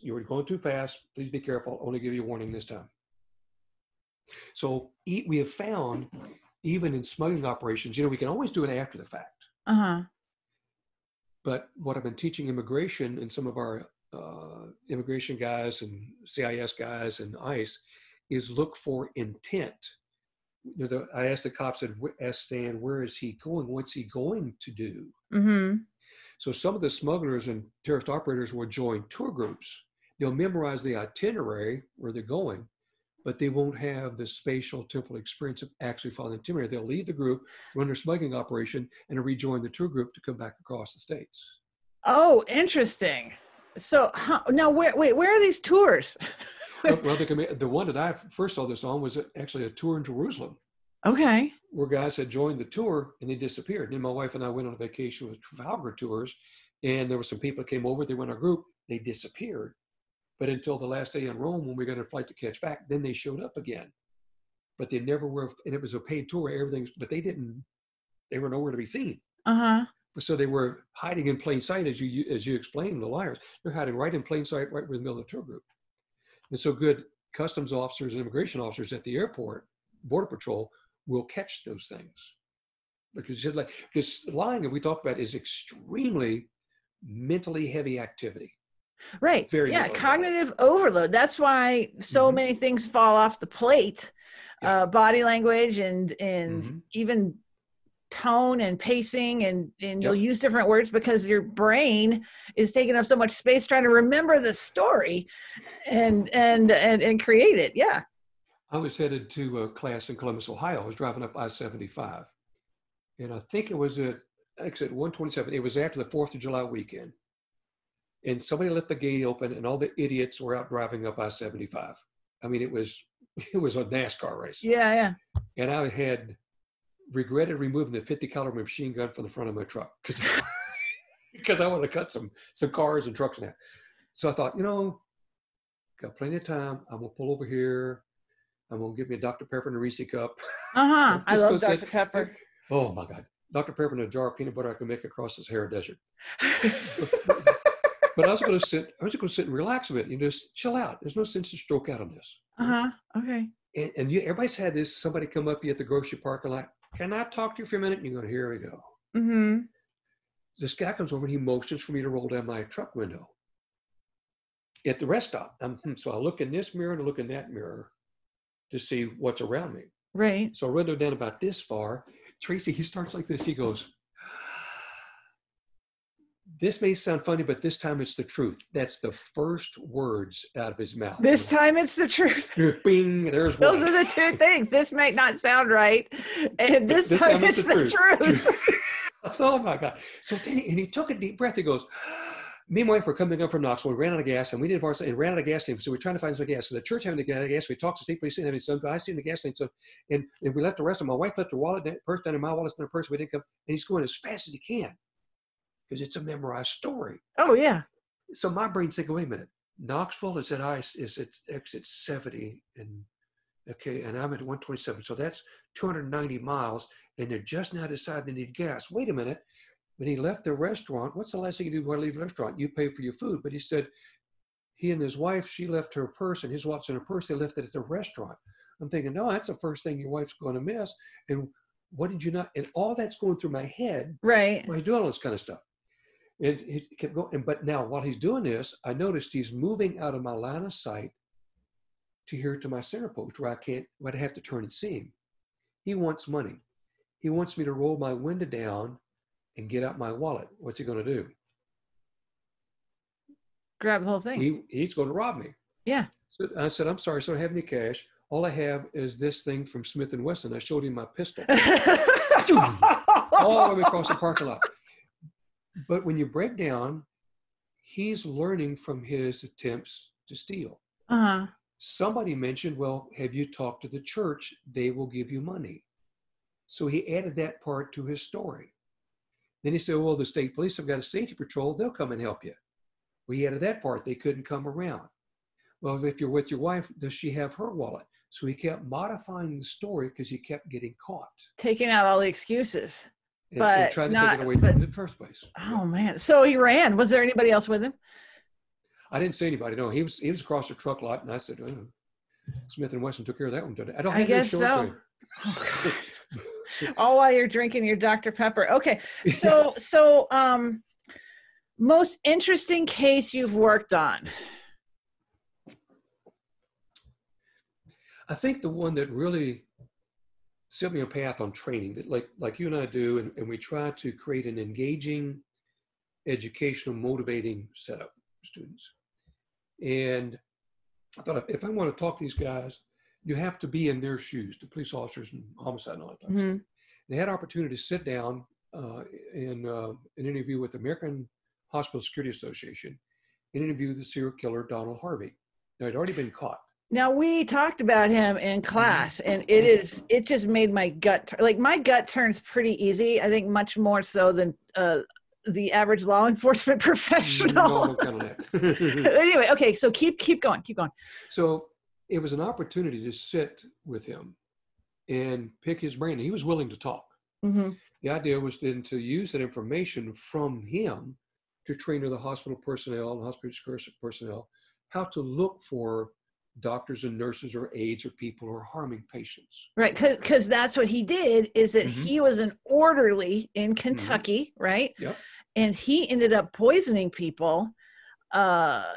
You were going too fast. Please be careful. Only give you a warning this time. So we have found... even in smuggling operations, we can always do it after the fact. Uh-huh. But what I've been teaching immigration and some of our immigration guys and CIS guys and ICE is look for intent. I asked the cops, asked Stan, where is he going? What's he going to do? Mm-hmm. So some of the smugglers and terrorist operators will join tour groups. They'll memorize the itinerary where they're going, but they won't have the spatial temporal experience of actually following the itinerary. They'll leave the group, run their smuggling operation, and rejoin the tour group to come back across the states. Oh, interesting. So now, where are these tours? Well, the one that I first saw this on was actually a tour in Jerusalem. Okay. Where guys had joined the tour and they disappeared. And then my wife and I went on a vacation with Trafalgar Tours, and there were some people that came over. They went in our group. They disappeared. But until the last day in Rome, when we got a flight to catch back, then they showed up again. But they never were, and it was a paid tour, everything, but they were nowhere to be seen. Uh-huh. So they were hiding in plain sight, as you explained, the liars. They're hiding right in plain sight, right in the middle of the tour group. And so good customs officers and immigration officers at the airport, Border Patrol, will catch those things. Because lying, if we talk about it, is extremely mentally heavy activity. Right. Very cognitive overload. That's why so many things fall off the plate. Yeah. Body language and even tone and pacing and you'll use different words because your brain is taking up so much space trying to remember the story and create it. Yeah. I was headed to a class in Columbus, Ohio. I was driving up I-75. And I think it was at exit 127. It was after the 4th of July weekend. And somebody left the gate open and all the idiots were out driving up I-75. I mean, it was a NASCAR race. Yeah, yeah. And I had regretted removing the 50 caliber machine gun from the front of my truck because I want to cut some cars and trucks now. So I thought, got plenty of time. I'm going to pull over here. I'm going to get me a Dr. Pepper and a Reese's cup. Uh-huh. I love Dr. Pepper. Oh my God. Dr. Pepper in a jar of peanut butter I can make across the Sahara Desert. But I was going to sit and relax a bit. Just chill out. There's no sense to stroke out on this. Uh-huh. Okay. And everybody's had this. Somebody come up to you at the grocery parking lot. Can I talk to you for a minute? And you go, here we go. Mm-hmm. This guy comes over and he motions for me to roll down my truck window at the rest stop. So I look in this mirror and I look in that mirror to see what's around me. Right. So I window down about this far. Tracy, he starts like this. He goes, this may sound funny, but this time it's the truth. That's the first words out of his mouth. This time it's the truth. Bing, there's one. Those are the two things. This might not sound right. And this time it's the truth. Oh, my God. So then he took a deep breath. He goes, me and my wife were coming up from Knoxville. We ran out of gas, and we didn't varsity and ran out of gas. So we're trying to find some gas. So the church having to get out of gas. We talked to state police. I mean, so I seen the gas tank. So, and we left the rest of them. My wife left her wallet, purse down in my wallet, in her purse. We didn't come. And he's going as fast as he can. Because it's a memorized story. Oh, yeah. So my brain's thinking, wait a minute. Knoxville is at exit 70, and I'm at 127. So that's 290 miles, and they're just now deciding they need gas. Wait a minute. When he left the restaurant, what's the last thing you do before you leave the restaurant? You pay for your food. But he said he and his wife, she left her purse, and his watch in her purse, they left it at the restaurant. I'm thinking, no, that's the first thing your wife's going to miss. And what did you not? And all that's going through my head. Right. While he's doing all this kind of stuff. And it kept going. But now while he's doing this, I noticed he's moving out of my line of sight to here to my center post where I have to turn and see him. He wants money. He wants me to roll my window down and get out my wallet. What's he going to do? Grab the whole thing. He's going to rob me. Yeah. So I said, I'm sorry, so I don't have any cash. All I have is this thing from Smith & Wesson. I showed him my pistol. All the way across the parking lot. But when you break down, he's learning from his attempts to steal. Uh-huh. Somebody mentioned, well, have you talked to the church? They will give you money. So he added that part to his story. Then he said, well, the state police have got a safety patrol. They'll come and help you. We added that part. They couldn't come around. Well, if you're with your wife, does she have her wallet? So he kept modifying the story because he kept getting caught. Taking out all the excuses. And trying to take it away from him in the first place. Oh, man. So he ran. Was there anybody else with him? I didn't see anybody. No, he was across the truck lot, and I said, oh, Smith & Wesson took care of that one, didn't they? I guess so. Oh, all while you're drinking your Dr. Pepper. Okay. So, most interesting case you've worked on? I think the one that really set me a path on training that like you and I do, and we try to create an engaging, educational, motivating setup for students. And I thought if I want to talk to these guys, you have to be in their shoes, the police officers and homicide and all that. Mm-hmm. They had an opportunity to sit down in an interview with the American Hospital Security Association and interview the serial killer, Donald Harvey. Now, he'd already been caught. Now, we talked about him in class, and it just made my gut my gut turns pretty easy. I think much more so than the average law enforcement professional. No, kind of that. Anyway, okay, so keep going. So it was an opportunity to sit with him and pick his brain. He was willing to talk. Mm-hmm. The idea was then to use that information from him to train the hospital personnel and hospital personnel how to look for doctors and nurses or aides or people who are harming patients. Right, because that's what he did, is that he was an orderly in Kentucky, right? Yep. And he ended up poisoning people. Or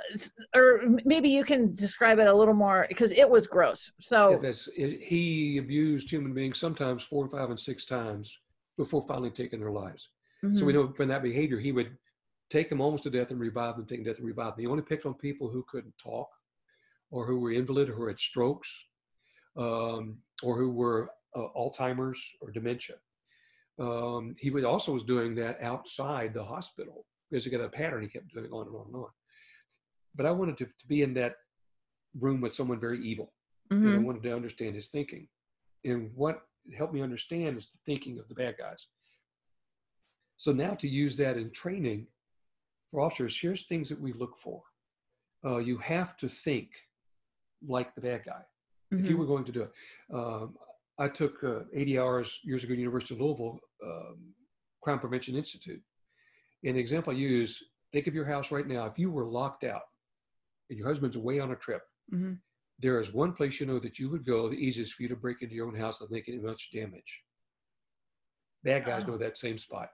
maybe you can describe it a little more, because it was gross. So he abused human beings sometimes 4, 5, and 6 times before finally taking their lives. So we know from that behavior, he would take them almost to death and revive them, take them to death and revive them. He only picked on people who couldn't talk, or who were invalid, or who had strokes, or who were Alzheimer's or dementia. He would also was doing that outside the hospital, because he got a pattern. He kept doing it on and on and on. But I wanted to be in that room with someone very evil. And I wanted to understand his thinking. And what helped me understand is the thinking of the bad guys. So now to use that in training for officers, here's things that we look for. You have to think like the bad guy if you were going to do it. I took 80 hours years ago at University of Louisville, Crime Prevention Institute. An example I use, think of your house right now. If you were locked out and your husband's away on a trip, there is one place you know that you would go, the easiest for you to break into your own house without making much damage. Bad guys know that same spot.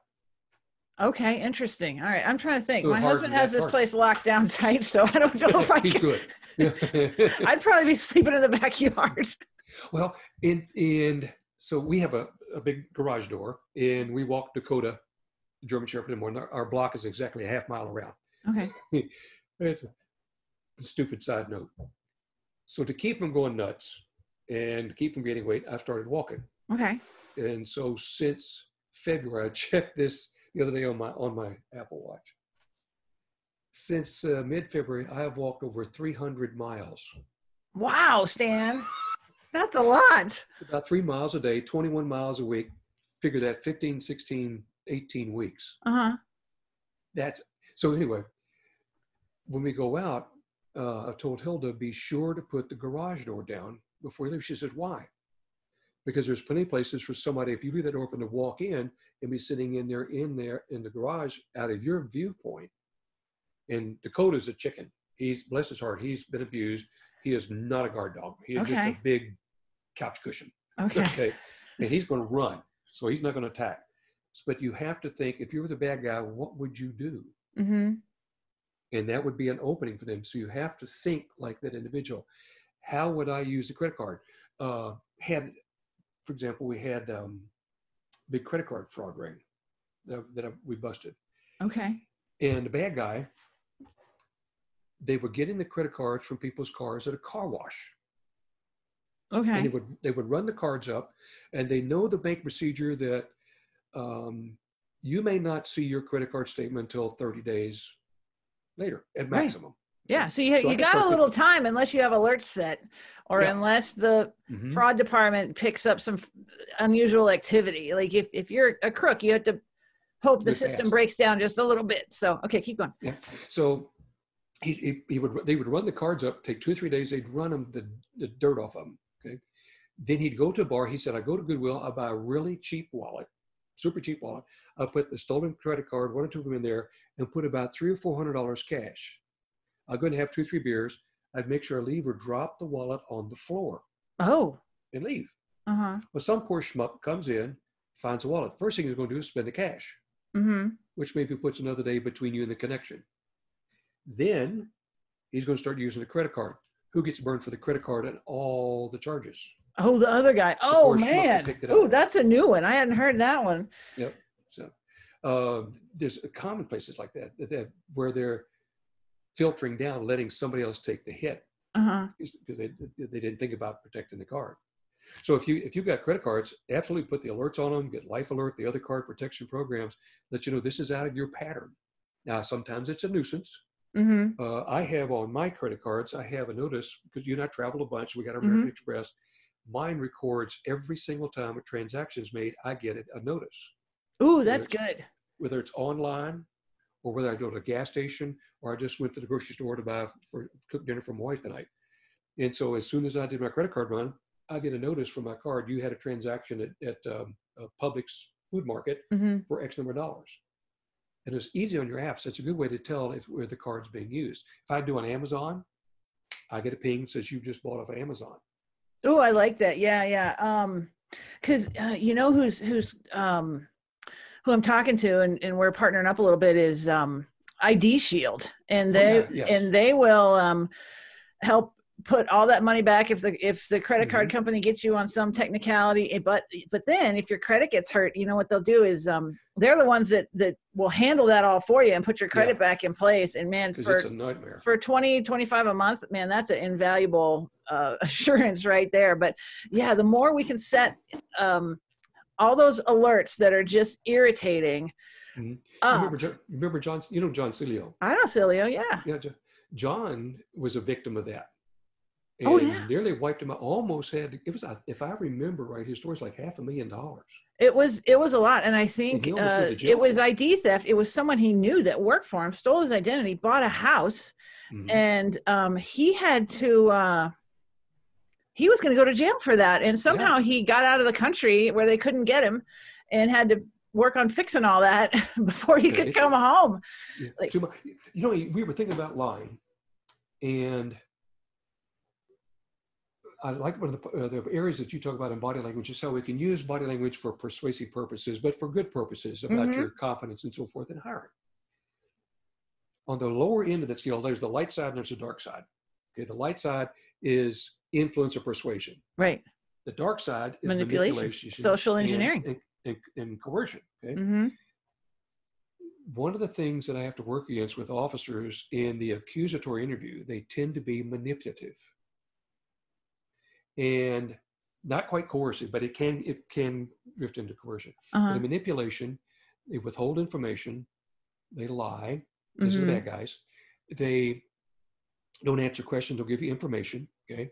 Okay, interesting. All right, I'm trying to think. So my husband has this place locked down tight, so I don't know if I can. Good. I'd probably be sleeping in the backyard. Well, and so we have a big garage door, and we walk Dakota, German Shepherd, in the morning. Our block is exactly a half mile around. Okay. It's a stupid side note. So to keep from going nuts and to keep from gaining weight, I started walking. Okay. And so since February, I checked this the other day on my Apple Watch. Since mid-February, I have walked over 300 miles. Wow, Stan. That's a lot. About 3 miles a day, 21 miles a week. Figure that 15, 16, 18 weeks. That's, so anyway, when we go out, I told Hilda, be sure to put the garage door down before you leave. She says, why? Because there's plenty of places for somebody, if you leave that door open, to walk in and be sitting in there in the garage out of your viewpoint. And Dakota's a chicken. He's, bless his heart, he's been abused. He is not a guard dog. He is just a big couch cushion. Okay. And he's going to run. So he's not going to attack. But you have to think, if you were the bad guy, what would you do? And that would be an opening for them. So you have to think like that individual. How would I use a credit card? For example, we had big credit card fraud ring that we busted. Okay. And the bad guy, they were getting the credit cards from people's cars at a car wash. Okay. And they would run the cards up, and they know the bank procedure that you may not see your credit card statement until 30 days later at maximum. Yeah. So you got a little time, unless you have alerts set, or unless the fraud department picks up some unusual activity. Like if you're a crook, you have to hope the system breaks down just a little bit. So, okay, keep going. Yeah. So they would run the cards up, take 2 or 3 days. They'd run them, the dirt off of them. Okay. Then he'd go to a bar. He said, I go to Goodwill. I buy a really cheap wallet. Super cheap wallet. I put the stolen credit card, 1 or 2 of them in there, and put about $300 or $400 cash. I'll go and have 2 or 3 beers. I'd make sure I leave or drop the wallet on the floor. Oh. And leave. Well, some poor schmuck comes in, finds a wallet. First thing he's going to do is spend the cash, which maybe puts another day between you and the connection. Then he's going to start using a credit card. Who gets burned for the credit card and all the charges? Oh, the other guy. Oh, man. Oh, that's a new one. I hadn't heard that one. Yep. So there's common places like that where they're filtering down, letting somebody else take the hit because they didn't think about protecting the card. So if you've got credit cards, absolutely put the alerts on them. Get Life Alert, the other card protection programs, let you know this is out of your pattern. Now, sometimes it's a nuisance. I have on my credit cards, I have a notice, because you and I traveled a bunch. We got American Express. Mine records every single time a transaction is made. I get a notice. Ooh, that's good. Whether it's online, or whether I go to a gas station, or I just went to the grocery store to buy for cook dinner for my wife tonight. And so as soon as I did my credit card run, I get a notice from my card. You had a transaction at Publix food market for X number of dollars. And it's easy on your apps. That's a good way to tell where the card's being used. If I do on Amazon, I get a ping, says you've just bought off of Amazon. Oh, I like that. Yeah, yeah. Because you know who I'm talking to, and we're partnering up a little bit, is ID Shield, and they and they will help put all that money back if the credit card company gets you on some technicality. But then if your credit gets hurt, you know what they'll do is they're the ones that will handle that all for you and put your credit back in place. And man, it's a nightmare. For $20-25 a month, man, that's an invaluable assurance right there. But yeah, the more we can set all those alerts that are just irritating. Remember John? You know John Cilio. I know Cilio. Yeah. Yeah. John was a victim of that. And nearly wiped him out. Almost had, it was, if I remember right, his story's like $500,000. It was a lot. And I think and it was ID theft. It was someone he knew that worked for him, stole his identity, bought a house, and he had to, he was going to go to jail for that. And somehow he got out of the country where they couldn't get him and had to work on fixing all that before he could come home. Yeah. Like, you know, we were thinking about lying, and I like one of the areas that you talk about in body language is how we can use body language for persuasive purposes, but for good purposes about your confidence and so forth in hiring. On the lower end of that scale, there's the light side and there's the dark side. Okay, the light side is influence or persuasion. Right. The dark side is manipulation, social engineering, and coercion. Okay. One of the things that I have to work against with officers in the accusatory interview, they tend to be manipulative. And not quite coercive, but it can drift into coercion. The manipulation, they withhold information, they lie. These are the bad guys. They don't answer questions. They'll give you information. Okay,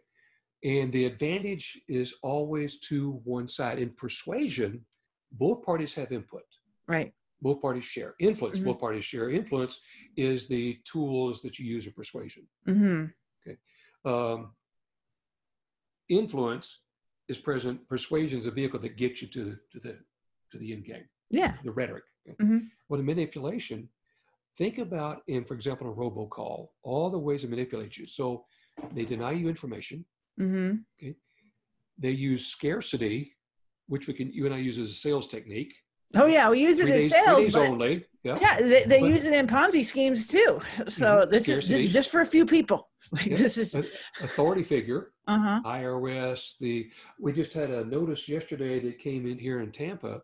and the advantage is always to one side. In persuasion, both parties have input. Right. Both parties share influence. Both parties share influence is the tools that you use in persuasion. Okay. Influence is present. Persuasion is a vehicle that gets you to the end game. Yeah, the rhetoric. Well, the manipulation. Think about, in for example, a robocall. All the ways to manipulate you. So they deny you information. Okay. They use scarcity, which you and I use as a sales technique. Oh yeah, we use it in sales. 3 days only. Yeah, they use it in Ponzi schemes too. So this is just for a few people. Like this is authority figure. IRS. We just had a notice yesterday that came in here in Tampa,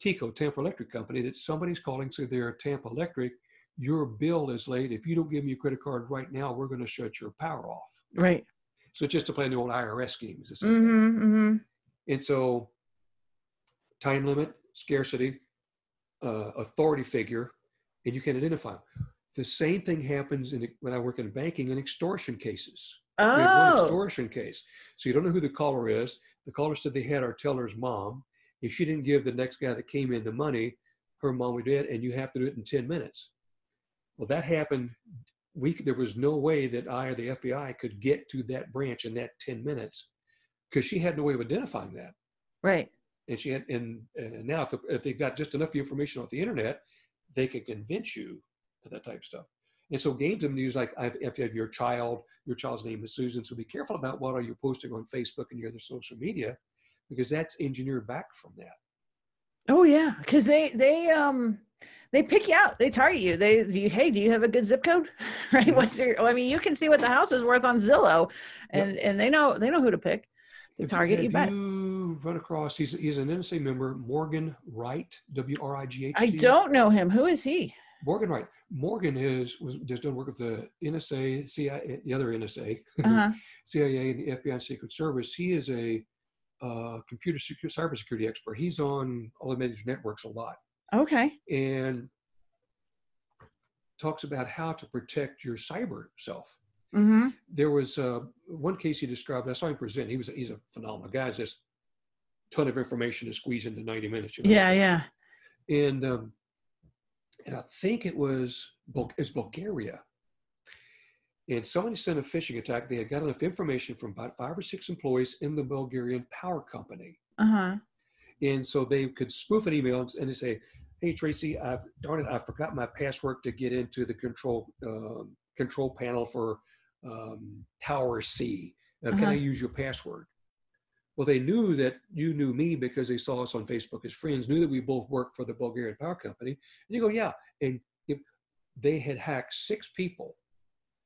TECO, Tampa Electric Company, that somebody's calling, so they're Tampa Electric. Your bill is late. If you don't give me your credit card right now, we're going to shut your power off. Right. So it's just to play the old IRS schemes. And so, time limit, scarcity, authority figure, and you can identify them. The same thing happens when I work in banking and extortion cases. Oh. We have one extortion case. So you don't know who the caller is. The caller said they had our teller's mom. If she didn't give the next guy that came in the money, her mom would do it, and you have to do it in 10 minutes. Well, that happened. There was no way that I or the FBI could get to that branch in that 10 minutes because she had no way of identifying that. Right. And she had, and now if they got just enough information off the internet, they could convince you of that type of stuff. And so games and news, like if you have your child's name is Susan, so be careful about what are you posting on Facebook and your other social media, because that's engineered back from that. Oh yeah, because they pick you out, they target you. Hey, do you have a good zip code? Right? Yeah. I mean, you can see what the house is worth on Zillow, and they know who to pick. Target you back. You run across, he's an NSA member, Morgan Wright, W-R-I-G-H. I don't know him. Who is he? Morgan Wright. Morgan has done work with the NSA, CIA, the other NSA, CIA, and the FBI and Secret Service. He is a computer cybersecurity expert. He's on all the major networks a lot. Okay. And talks about how to protect your cyber self. There was one case he described. I saw him present. He's a phenomenal guy. He's just a ton of information to squeeze into 90 minutes. You know? Yeah. And I think it was Bulgaria. And somebody sent a phishing attack. They had got enough information from about 5 or 6 employees in the Bulgarian power company. And so they could spoof an email and they say, "Hey Tracy, I forgot my password to get into the control panel for Tower C. Can I use your password? Well, they knew that you knew me because they saw us on Facebook as friends, knew that we both worked for the Bulgarian power company. And you go, yeah. And if they had hacked 6 people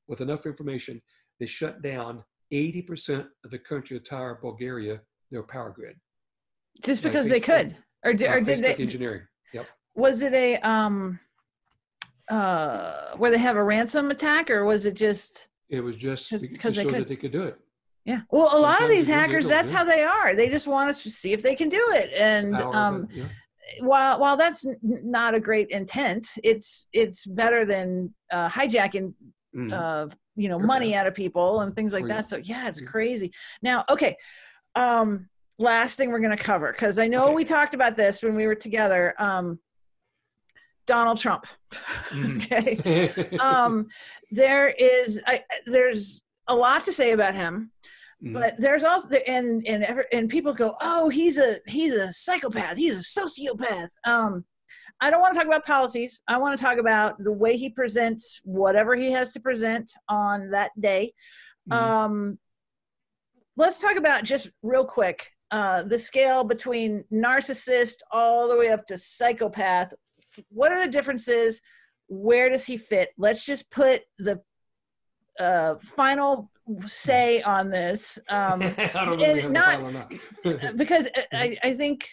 with enough information, they shut down 80% of the country, entire Bulgaria, their power grid. Just because they could? Or did they? Engineering. Yep. Was it a, where they have a ransom attack, or was it just? It was just because they could. That they could do it. Yeah. Well, a lot of these hackers, that's how they are. They just want us to see if they can do it. And while that's not a great intent, it's better than hijacking, you know, money out of people and things like that. So yeah, it's crazy. Now, okay. Last thing we're going to cover, because I know we talked about this when we were together. Donald Trump. Okay. There's a lot to say about him, but there's also, and people go, oh, he's a psychopath. He's a sociopath. I don't want to talk about policies. I want to talk about the way he presents whatever he has to present on that day. Let's talk about just real quick, the scale between narcissist all the way up to psychopath. What are the differences? Where does he fit? Let's just put the final say on this, I don't know not because I think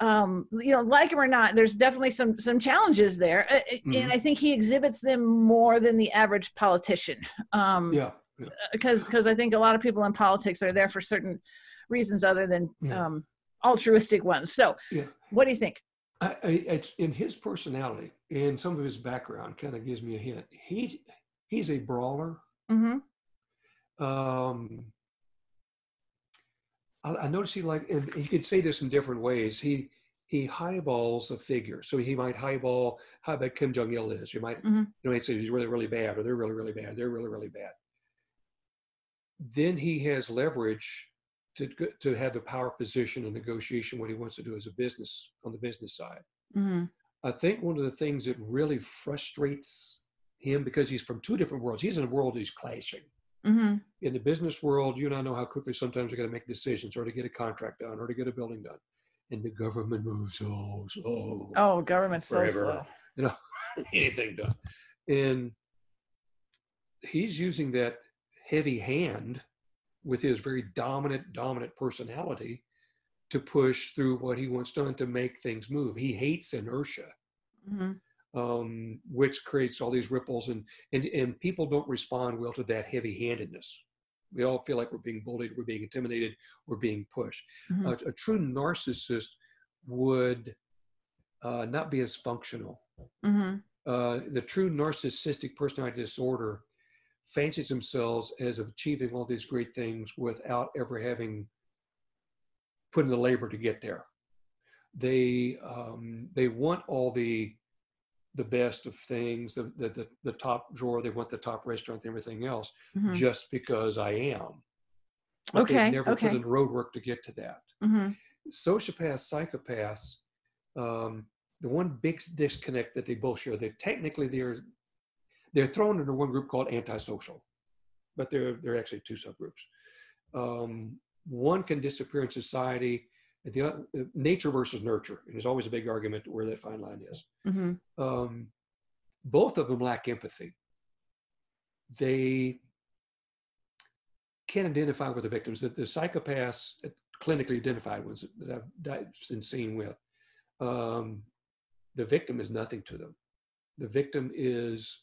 you know, like him or not, there's definitely some challenges there, and I think he exhibits them more than the average politician. Because I think a lot of people in politics are there for certain reasons other than altruistic ones. So, what do you think? It's in his personality and some of his background kind of gives me a hint. He's a brawler. I noticed he and he could say this in different ways. He highballs a figure. So he might highball how bad Kim Jong-il is. You might, you know, he'd say he's really, really bad, or they're really, really bad. They're really, really bad. Then he has leverage to have the power position and negotiation, what he wants to do as a business on the business side. I think one of the things that really frustrates him, because he's from two different worlds. He's in a world he's clashing. In the business world, you and I know how quickly sometimes you got to make decisions, or to get a contract done, or to get a building done. And the government moves so slow. Oh, government's forever. So slow. You know, anything done. And he's using that heavy hand with his very dominant personality to push through what he wants done to make things move. He hates inertia. Which creates all these ripples, and people don't respond well to that heavy-handedness. We all feel like we're being bullied, we're being intimidated, we're being pushed. A true narcissist would not be as functional. The true narcissistic personality disorder fancies themselves as achieving all these great things without ever having put in the labor to get there. They want all the best of things, the top drawer, they want the top restaurant and everything else, just because I am. But they've never put in road work to get to that. Sociopaths, psychopaths, the one big disconnect that they both share, that technically they're thrown into one group called antisocial, but they're actually two subgroups. One can disappear in society. The other, nature versus nurture, and there's always a big argument where that fine line is. Both of them lack empathy. They can't identify with the victims. The psychopaths, clinically identified ones that I've been seen with, the victim is nothing to them. The victim is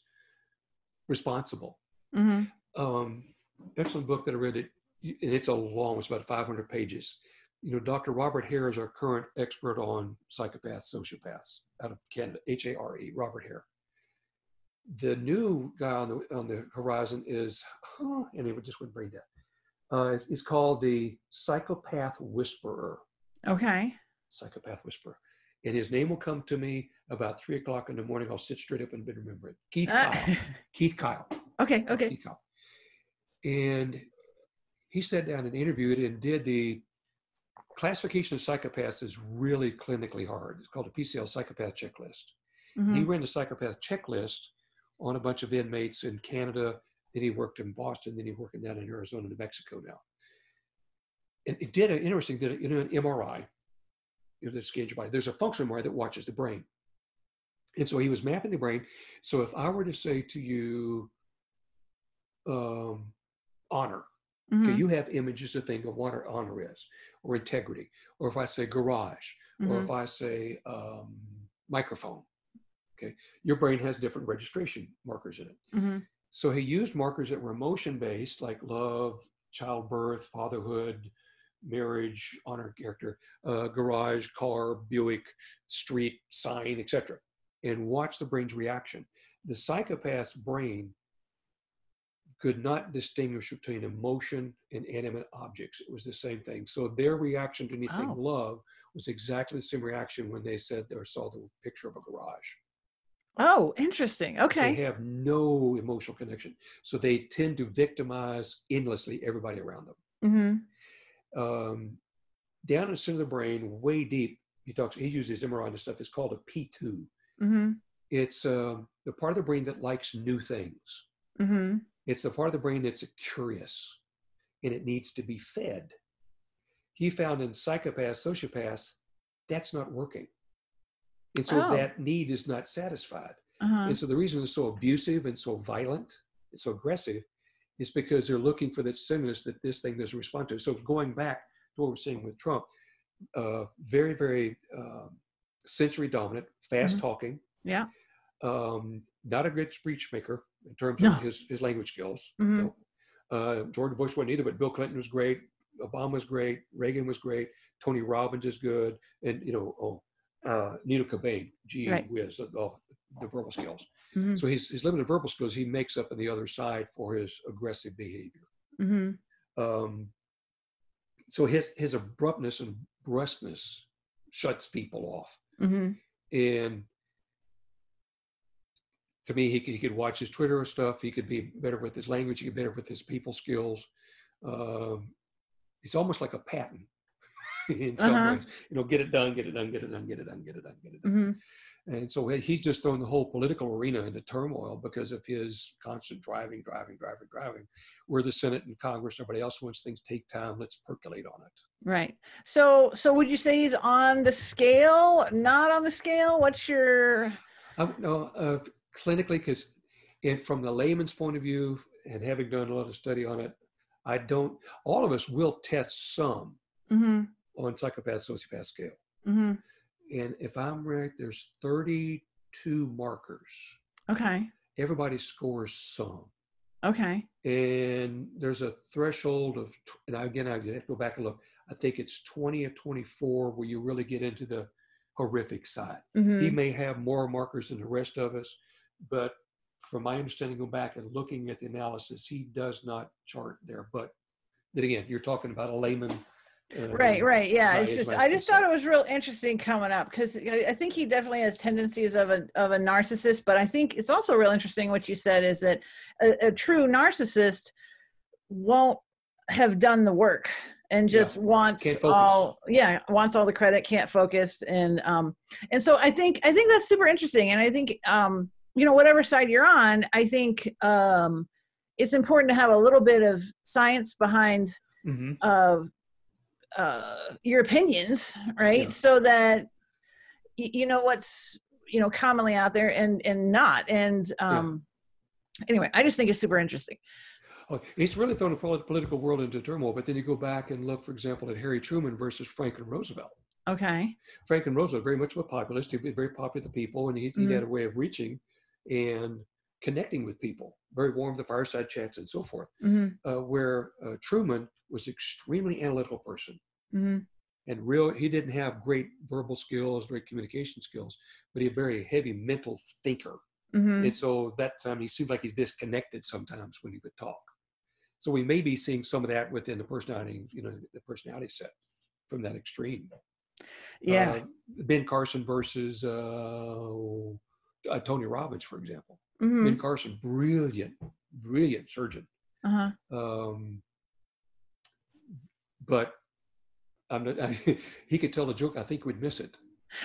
responsible. Excellent book that I read, and it's a long, it's about 500 pages. You know, Dr. Robert Hare is our current expert on psychopaths, sociopaths out of Canada, H-A-R-E, Robert Hare. The new guy on the horizon is, and it just wouldn't bring that. It's called the Psychopath Whisperer. Okay. Psychopath Whisperer. And his name will come to me about 3 o'clock in the morning. I'll sit straight up and remember it. Keith Kyle. Keith Kyle. Okay. Keith Kyle. And he sat down and interviewed and did the classification of psychopaths is really clinically hard. It's called a PCL psychopath checklist. He ran a psychopath checklist on a bunch of inmates in Canada, Then he worked in Boston. Then he worked down in Arizona, New Mexico now. And it did an interesting thing, you know, an MRI, you know, that scans your body. There's a functional MRI that watches the brain. And so he was mapping the brain. So if I were to say to you, honor, mm-hmm. okay, you have images of things of what honor is, or integrity, or if I say garage, mm-hmm. or if I say microphone, okay, your brain has different registration markers in it. Mm-hmm. So he used markers that were emotion-based, like love, childbirth, fatherhood, marriage, honor, character, garage, car, Buick, street, sign, etc., and watch the brain's reaction. The psychopath's brain could not distinguish between emotion and animate objects. It was the same thing. So their reaction to anything love was exactly the same reaction when they said or saw the picture of a garage. Oh, interesting. Okay. They have no emotional connection. So they tend to victimize endlessly everybody around them. Mm-hmm. Down in the center of the brain, way deep, he uses MRI and stuff. It's called a P2. Mm-hmm. It's the part of the brain that likes new things. Mm-hmm. It's the part of the brain that's curious, and it needs to be fed. He found in psychopaths, sociopaths, that's not working. And so that need is not satisfied. Uh-huh. And so the reason it's so abusive and so violent and so aggressive is because they're looking for that stimulus that this thing doesn't respond to. So going back to what we're seeing with Trump, very, very sensory dominant, fast mm-hmm. talking. Yeah. Not a great speech maker in terms of his language skills. Mm-hmm. No. George Bush wasn't either, but Bill Clinton was great. Obama was great. Reagan was great. Tony Robbins is good. And, you know, Nito Cobain, gee whiz, the verbal skills. Mm-hmm. So his limited verbal skills, he makes up on the other side for his aggressive behavior. Mm-hmm. So his abruptness and brusqueness shuts people off. Mm-hmm. And to me, he could watch his Twitter and stuff. He could be better with his language. He could be better with his people skills. It's almost like a pattern in some ways. You know, get it done, get it done, get it done, get it done, get it done, get it done. Mm-hmm. And so he's just thrown the whole political arena into turmoil because of his constant driving. Where the Senate and Congress, everybody else wants things take time. Let's percolate on it. Right. So would you say he's on the scale? Not on the scale? What's your? Clinically, because from the layman's point of view, and having done a lot of study on it, all of us will test some mm-hmm. on psychopath, sociopath scale. Mm-hmm. And if I'm right, there's 32 markers. Okay. Everybody scores some. Okay. And there's a threshold of, and again, I have to go back and look, I think it's 20 or 24 where you really get into the horrific side. Mm-hmm. He may have more markers than the rest of us. But from my understanding, going back and looking at the analysis, he does not chart there. But then again, you're talking about a layman. Right. Yeah. I just thought it was real interesting coming up because I think he definitely has tendencies of a narcissist. But I think it's also real interesting what you said is that a true narcissist won't have done the work and just wants all the credit, can't focus. And so I think that's super interesting. And I think, you know, whatever side you're on, I think it's important to have a little bit of science behind mm-hmm. Your opinions, right? Yeah. So that you know what's commonly out there and not. And anyway, I just think it's super interesting. Oh, it's really thrown the political world into turmoil. But then you go back and look, for example, at Harry Truman versus Franklin Roosevelt. Okay. Franklin Roosevelt, very much of a populist. He was very popular with the people, and he had a way of reaching and connecting with people, very warm, the fireside chats and so forth, where Truman was an extremely analytical person and he didn't have great verbal skills, great communication skills, but he had a very heavy mental thinker. Mm-hmm. And so that time he seemed like he's disconnected sometimes when he would talk. So we may be seeing some of that within the personality, the personality set from that extreme. Yeah. Ben Carson versus Tony Robbins, for example. Mm-hmm. Ben Carson, brilliant surgeon. Uh-huh. But he could tell a joke, I think we'd miss it.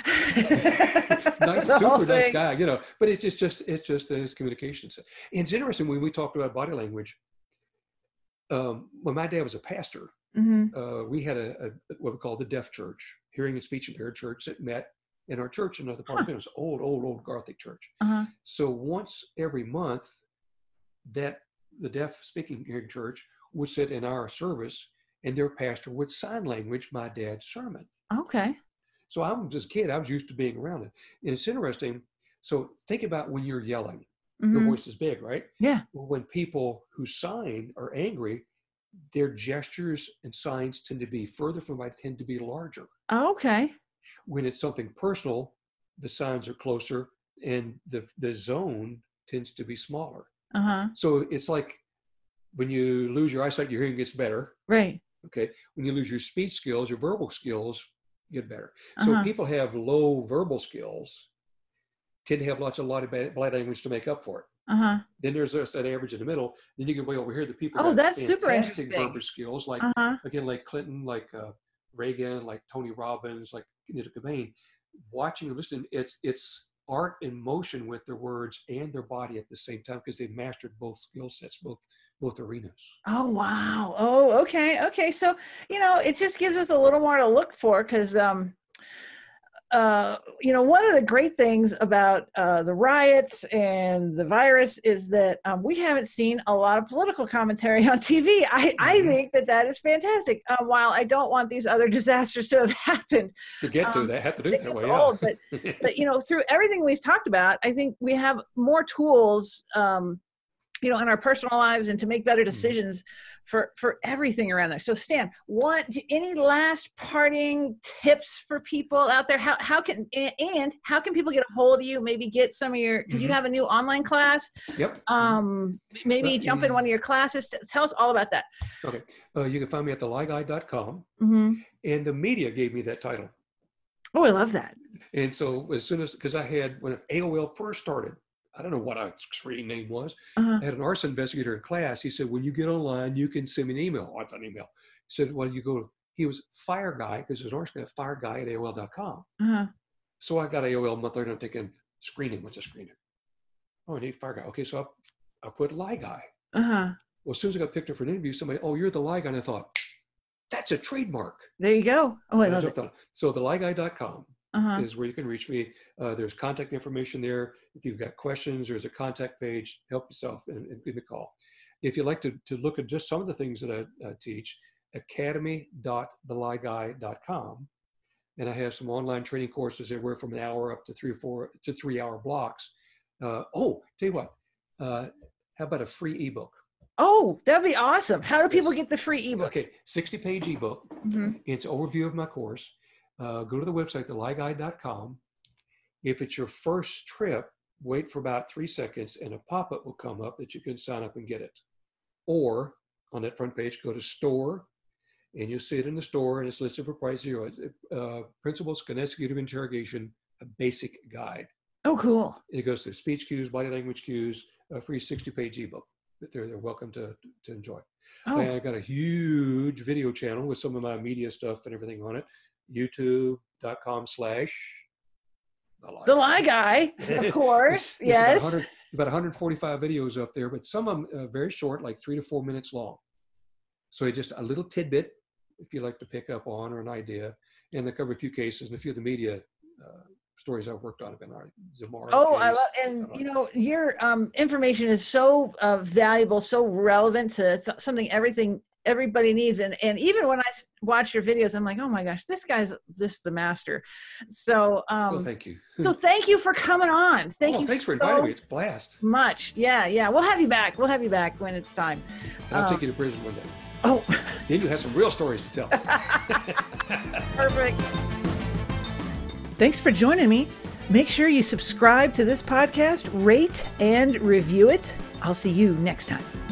Nice, super nice guy, you know. But it's just his communication. It's interesting when we talked about body language. When my dad was a pastor, mm-hmm. We had a what we call the deaf church, hearing and speech impaired church that met in our church in another part of it. It was old Gothic church. Uh-huh. So once every month, that the deaf speaking hearing church would sit in our service, and their pastor would sign language my dad's sermon. Okay. So I was just a kid. I was used to being around it. And it's interesting. So think about when you're yelling. Mm-hmm. Your voice is big, right? Yeah. Well, when people who sign are angry, their gestures and signs tend to be further from my tend to be larger. Oh, okay. When it's something personal, the signs are closer and the zone tends to be smaller. Uh-huh. So it's like when you lose your eyesight, your hearing gets better. Right. Okay. When you lose your speech skills, your verbal skills get better. Uh-huh. So people have low verbal skills tend to have a lot of bad language to make up for it. Uh-huh. Then there's that average in the middle. Then you get way over here. The people that's super interesting verbal skills, like uh-huh. again, like Clinton, like Reagan, like Tony Robbins, like Kenneth Cobain. Watching and listening, it's art in motion with their words and their body at the same time because they've mastered both skill sets, both arenas. Oh, wow. Oh, okay. So, you know, it just gives us a little more to look for because, you know, one of the great things about the riots and the virus is that we haven't seen a lot of political commentary on TV. I think that is fantastic. While I don't want these other disasters to have happened. To get to that, have to do that way. It's old, but, you know, through everything we've talked about, I think we have more tools, you know, in our personal lives and to make better decisions for everything around there. So Stan, any last parting tips for people out there? How can people get a hold of you? Maybe get some of your, because you have a new online class. Yep. Maybe jump in one of your classes. Tell us all about that. Okay. You can find me at thelieguy.com. Mm-hmm. And the media gave me that title. Oh, I love that. And so as soon as, because I had, when AOL first started, I don't know what our screen name was. Uh-huh. I had an arson investigator in class. He said, when you get online, you can send me an email. Oh, it's an email. He said, well, you go to, he was fire guy, because there's an arson guy, fire guy at AOL.com. Uh-huh. So I got AOL a month later, and I'm thinking, screening, what's a screening? Oh, I need fire guy. Okay, so I put lie guy. Uh-huh. Well, as soon as I got picked up for an interview, somebody, oh, you're the lie guy. And I thought, that's a trademark. There you go. Oh, I love it. So thelieguy.com. Uh-huh. is where you can reach me. There's contact information there. If you've got questions, there's a contact page. Help yourself and give me a call. If you'd like to look at just some of the things that I teach, academy.thelieguy.com. And I have some online training courses anywhere from an hour up to 3 or 4 to 3 hour blocks. Tell you what, how about a free ebook? Oh, that'd be awesome. How do people get the free ebook? Okay, 60-page ebook. Mm-hmm. It's an overview of my course. Go to the website, thelieguy.com. If it's your first trip, wait for about 3 seconds and a pop-up will come up that you can sign up and get it. Or on that front page, go to store and you'll see it in the store and it's listed for price zero. Principles, Kinetic Interrogation, a basic guide. Oh, cool. And it goes through speech cues, body language cues, a free 60-page ebook that they're welcome to enjoy. Oh. And I've got a huge video channel with some of my media stuff and everything on it. YouTube.com/The Lie Guy, of course. Yes. About 145 videos up there, but some of them are very short, like 3 to 4 minutes long. So just a little tidbit, if you like to pick up on, or an idea. And they cover a few cases and a few of the media stories I've worked on have been on Zamora. Oh, I love, and you know, your information is so valuable, so relevant to everybody needs. And even when I watch your videos, I'm like, oh my gosh, this guy's just the master. So, well, thank you. So thank you for coming on. Thanks for inviting me. It's a blast. Much. Yeah. We'll have you back. We'll have you back when it's time. I'll take you to prison one day. Oh, then you have some real stories to tell. Perfect. Thanks for joining me. Make sure you subscribe to this podcast, rate and review it. I'll see you next time.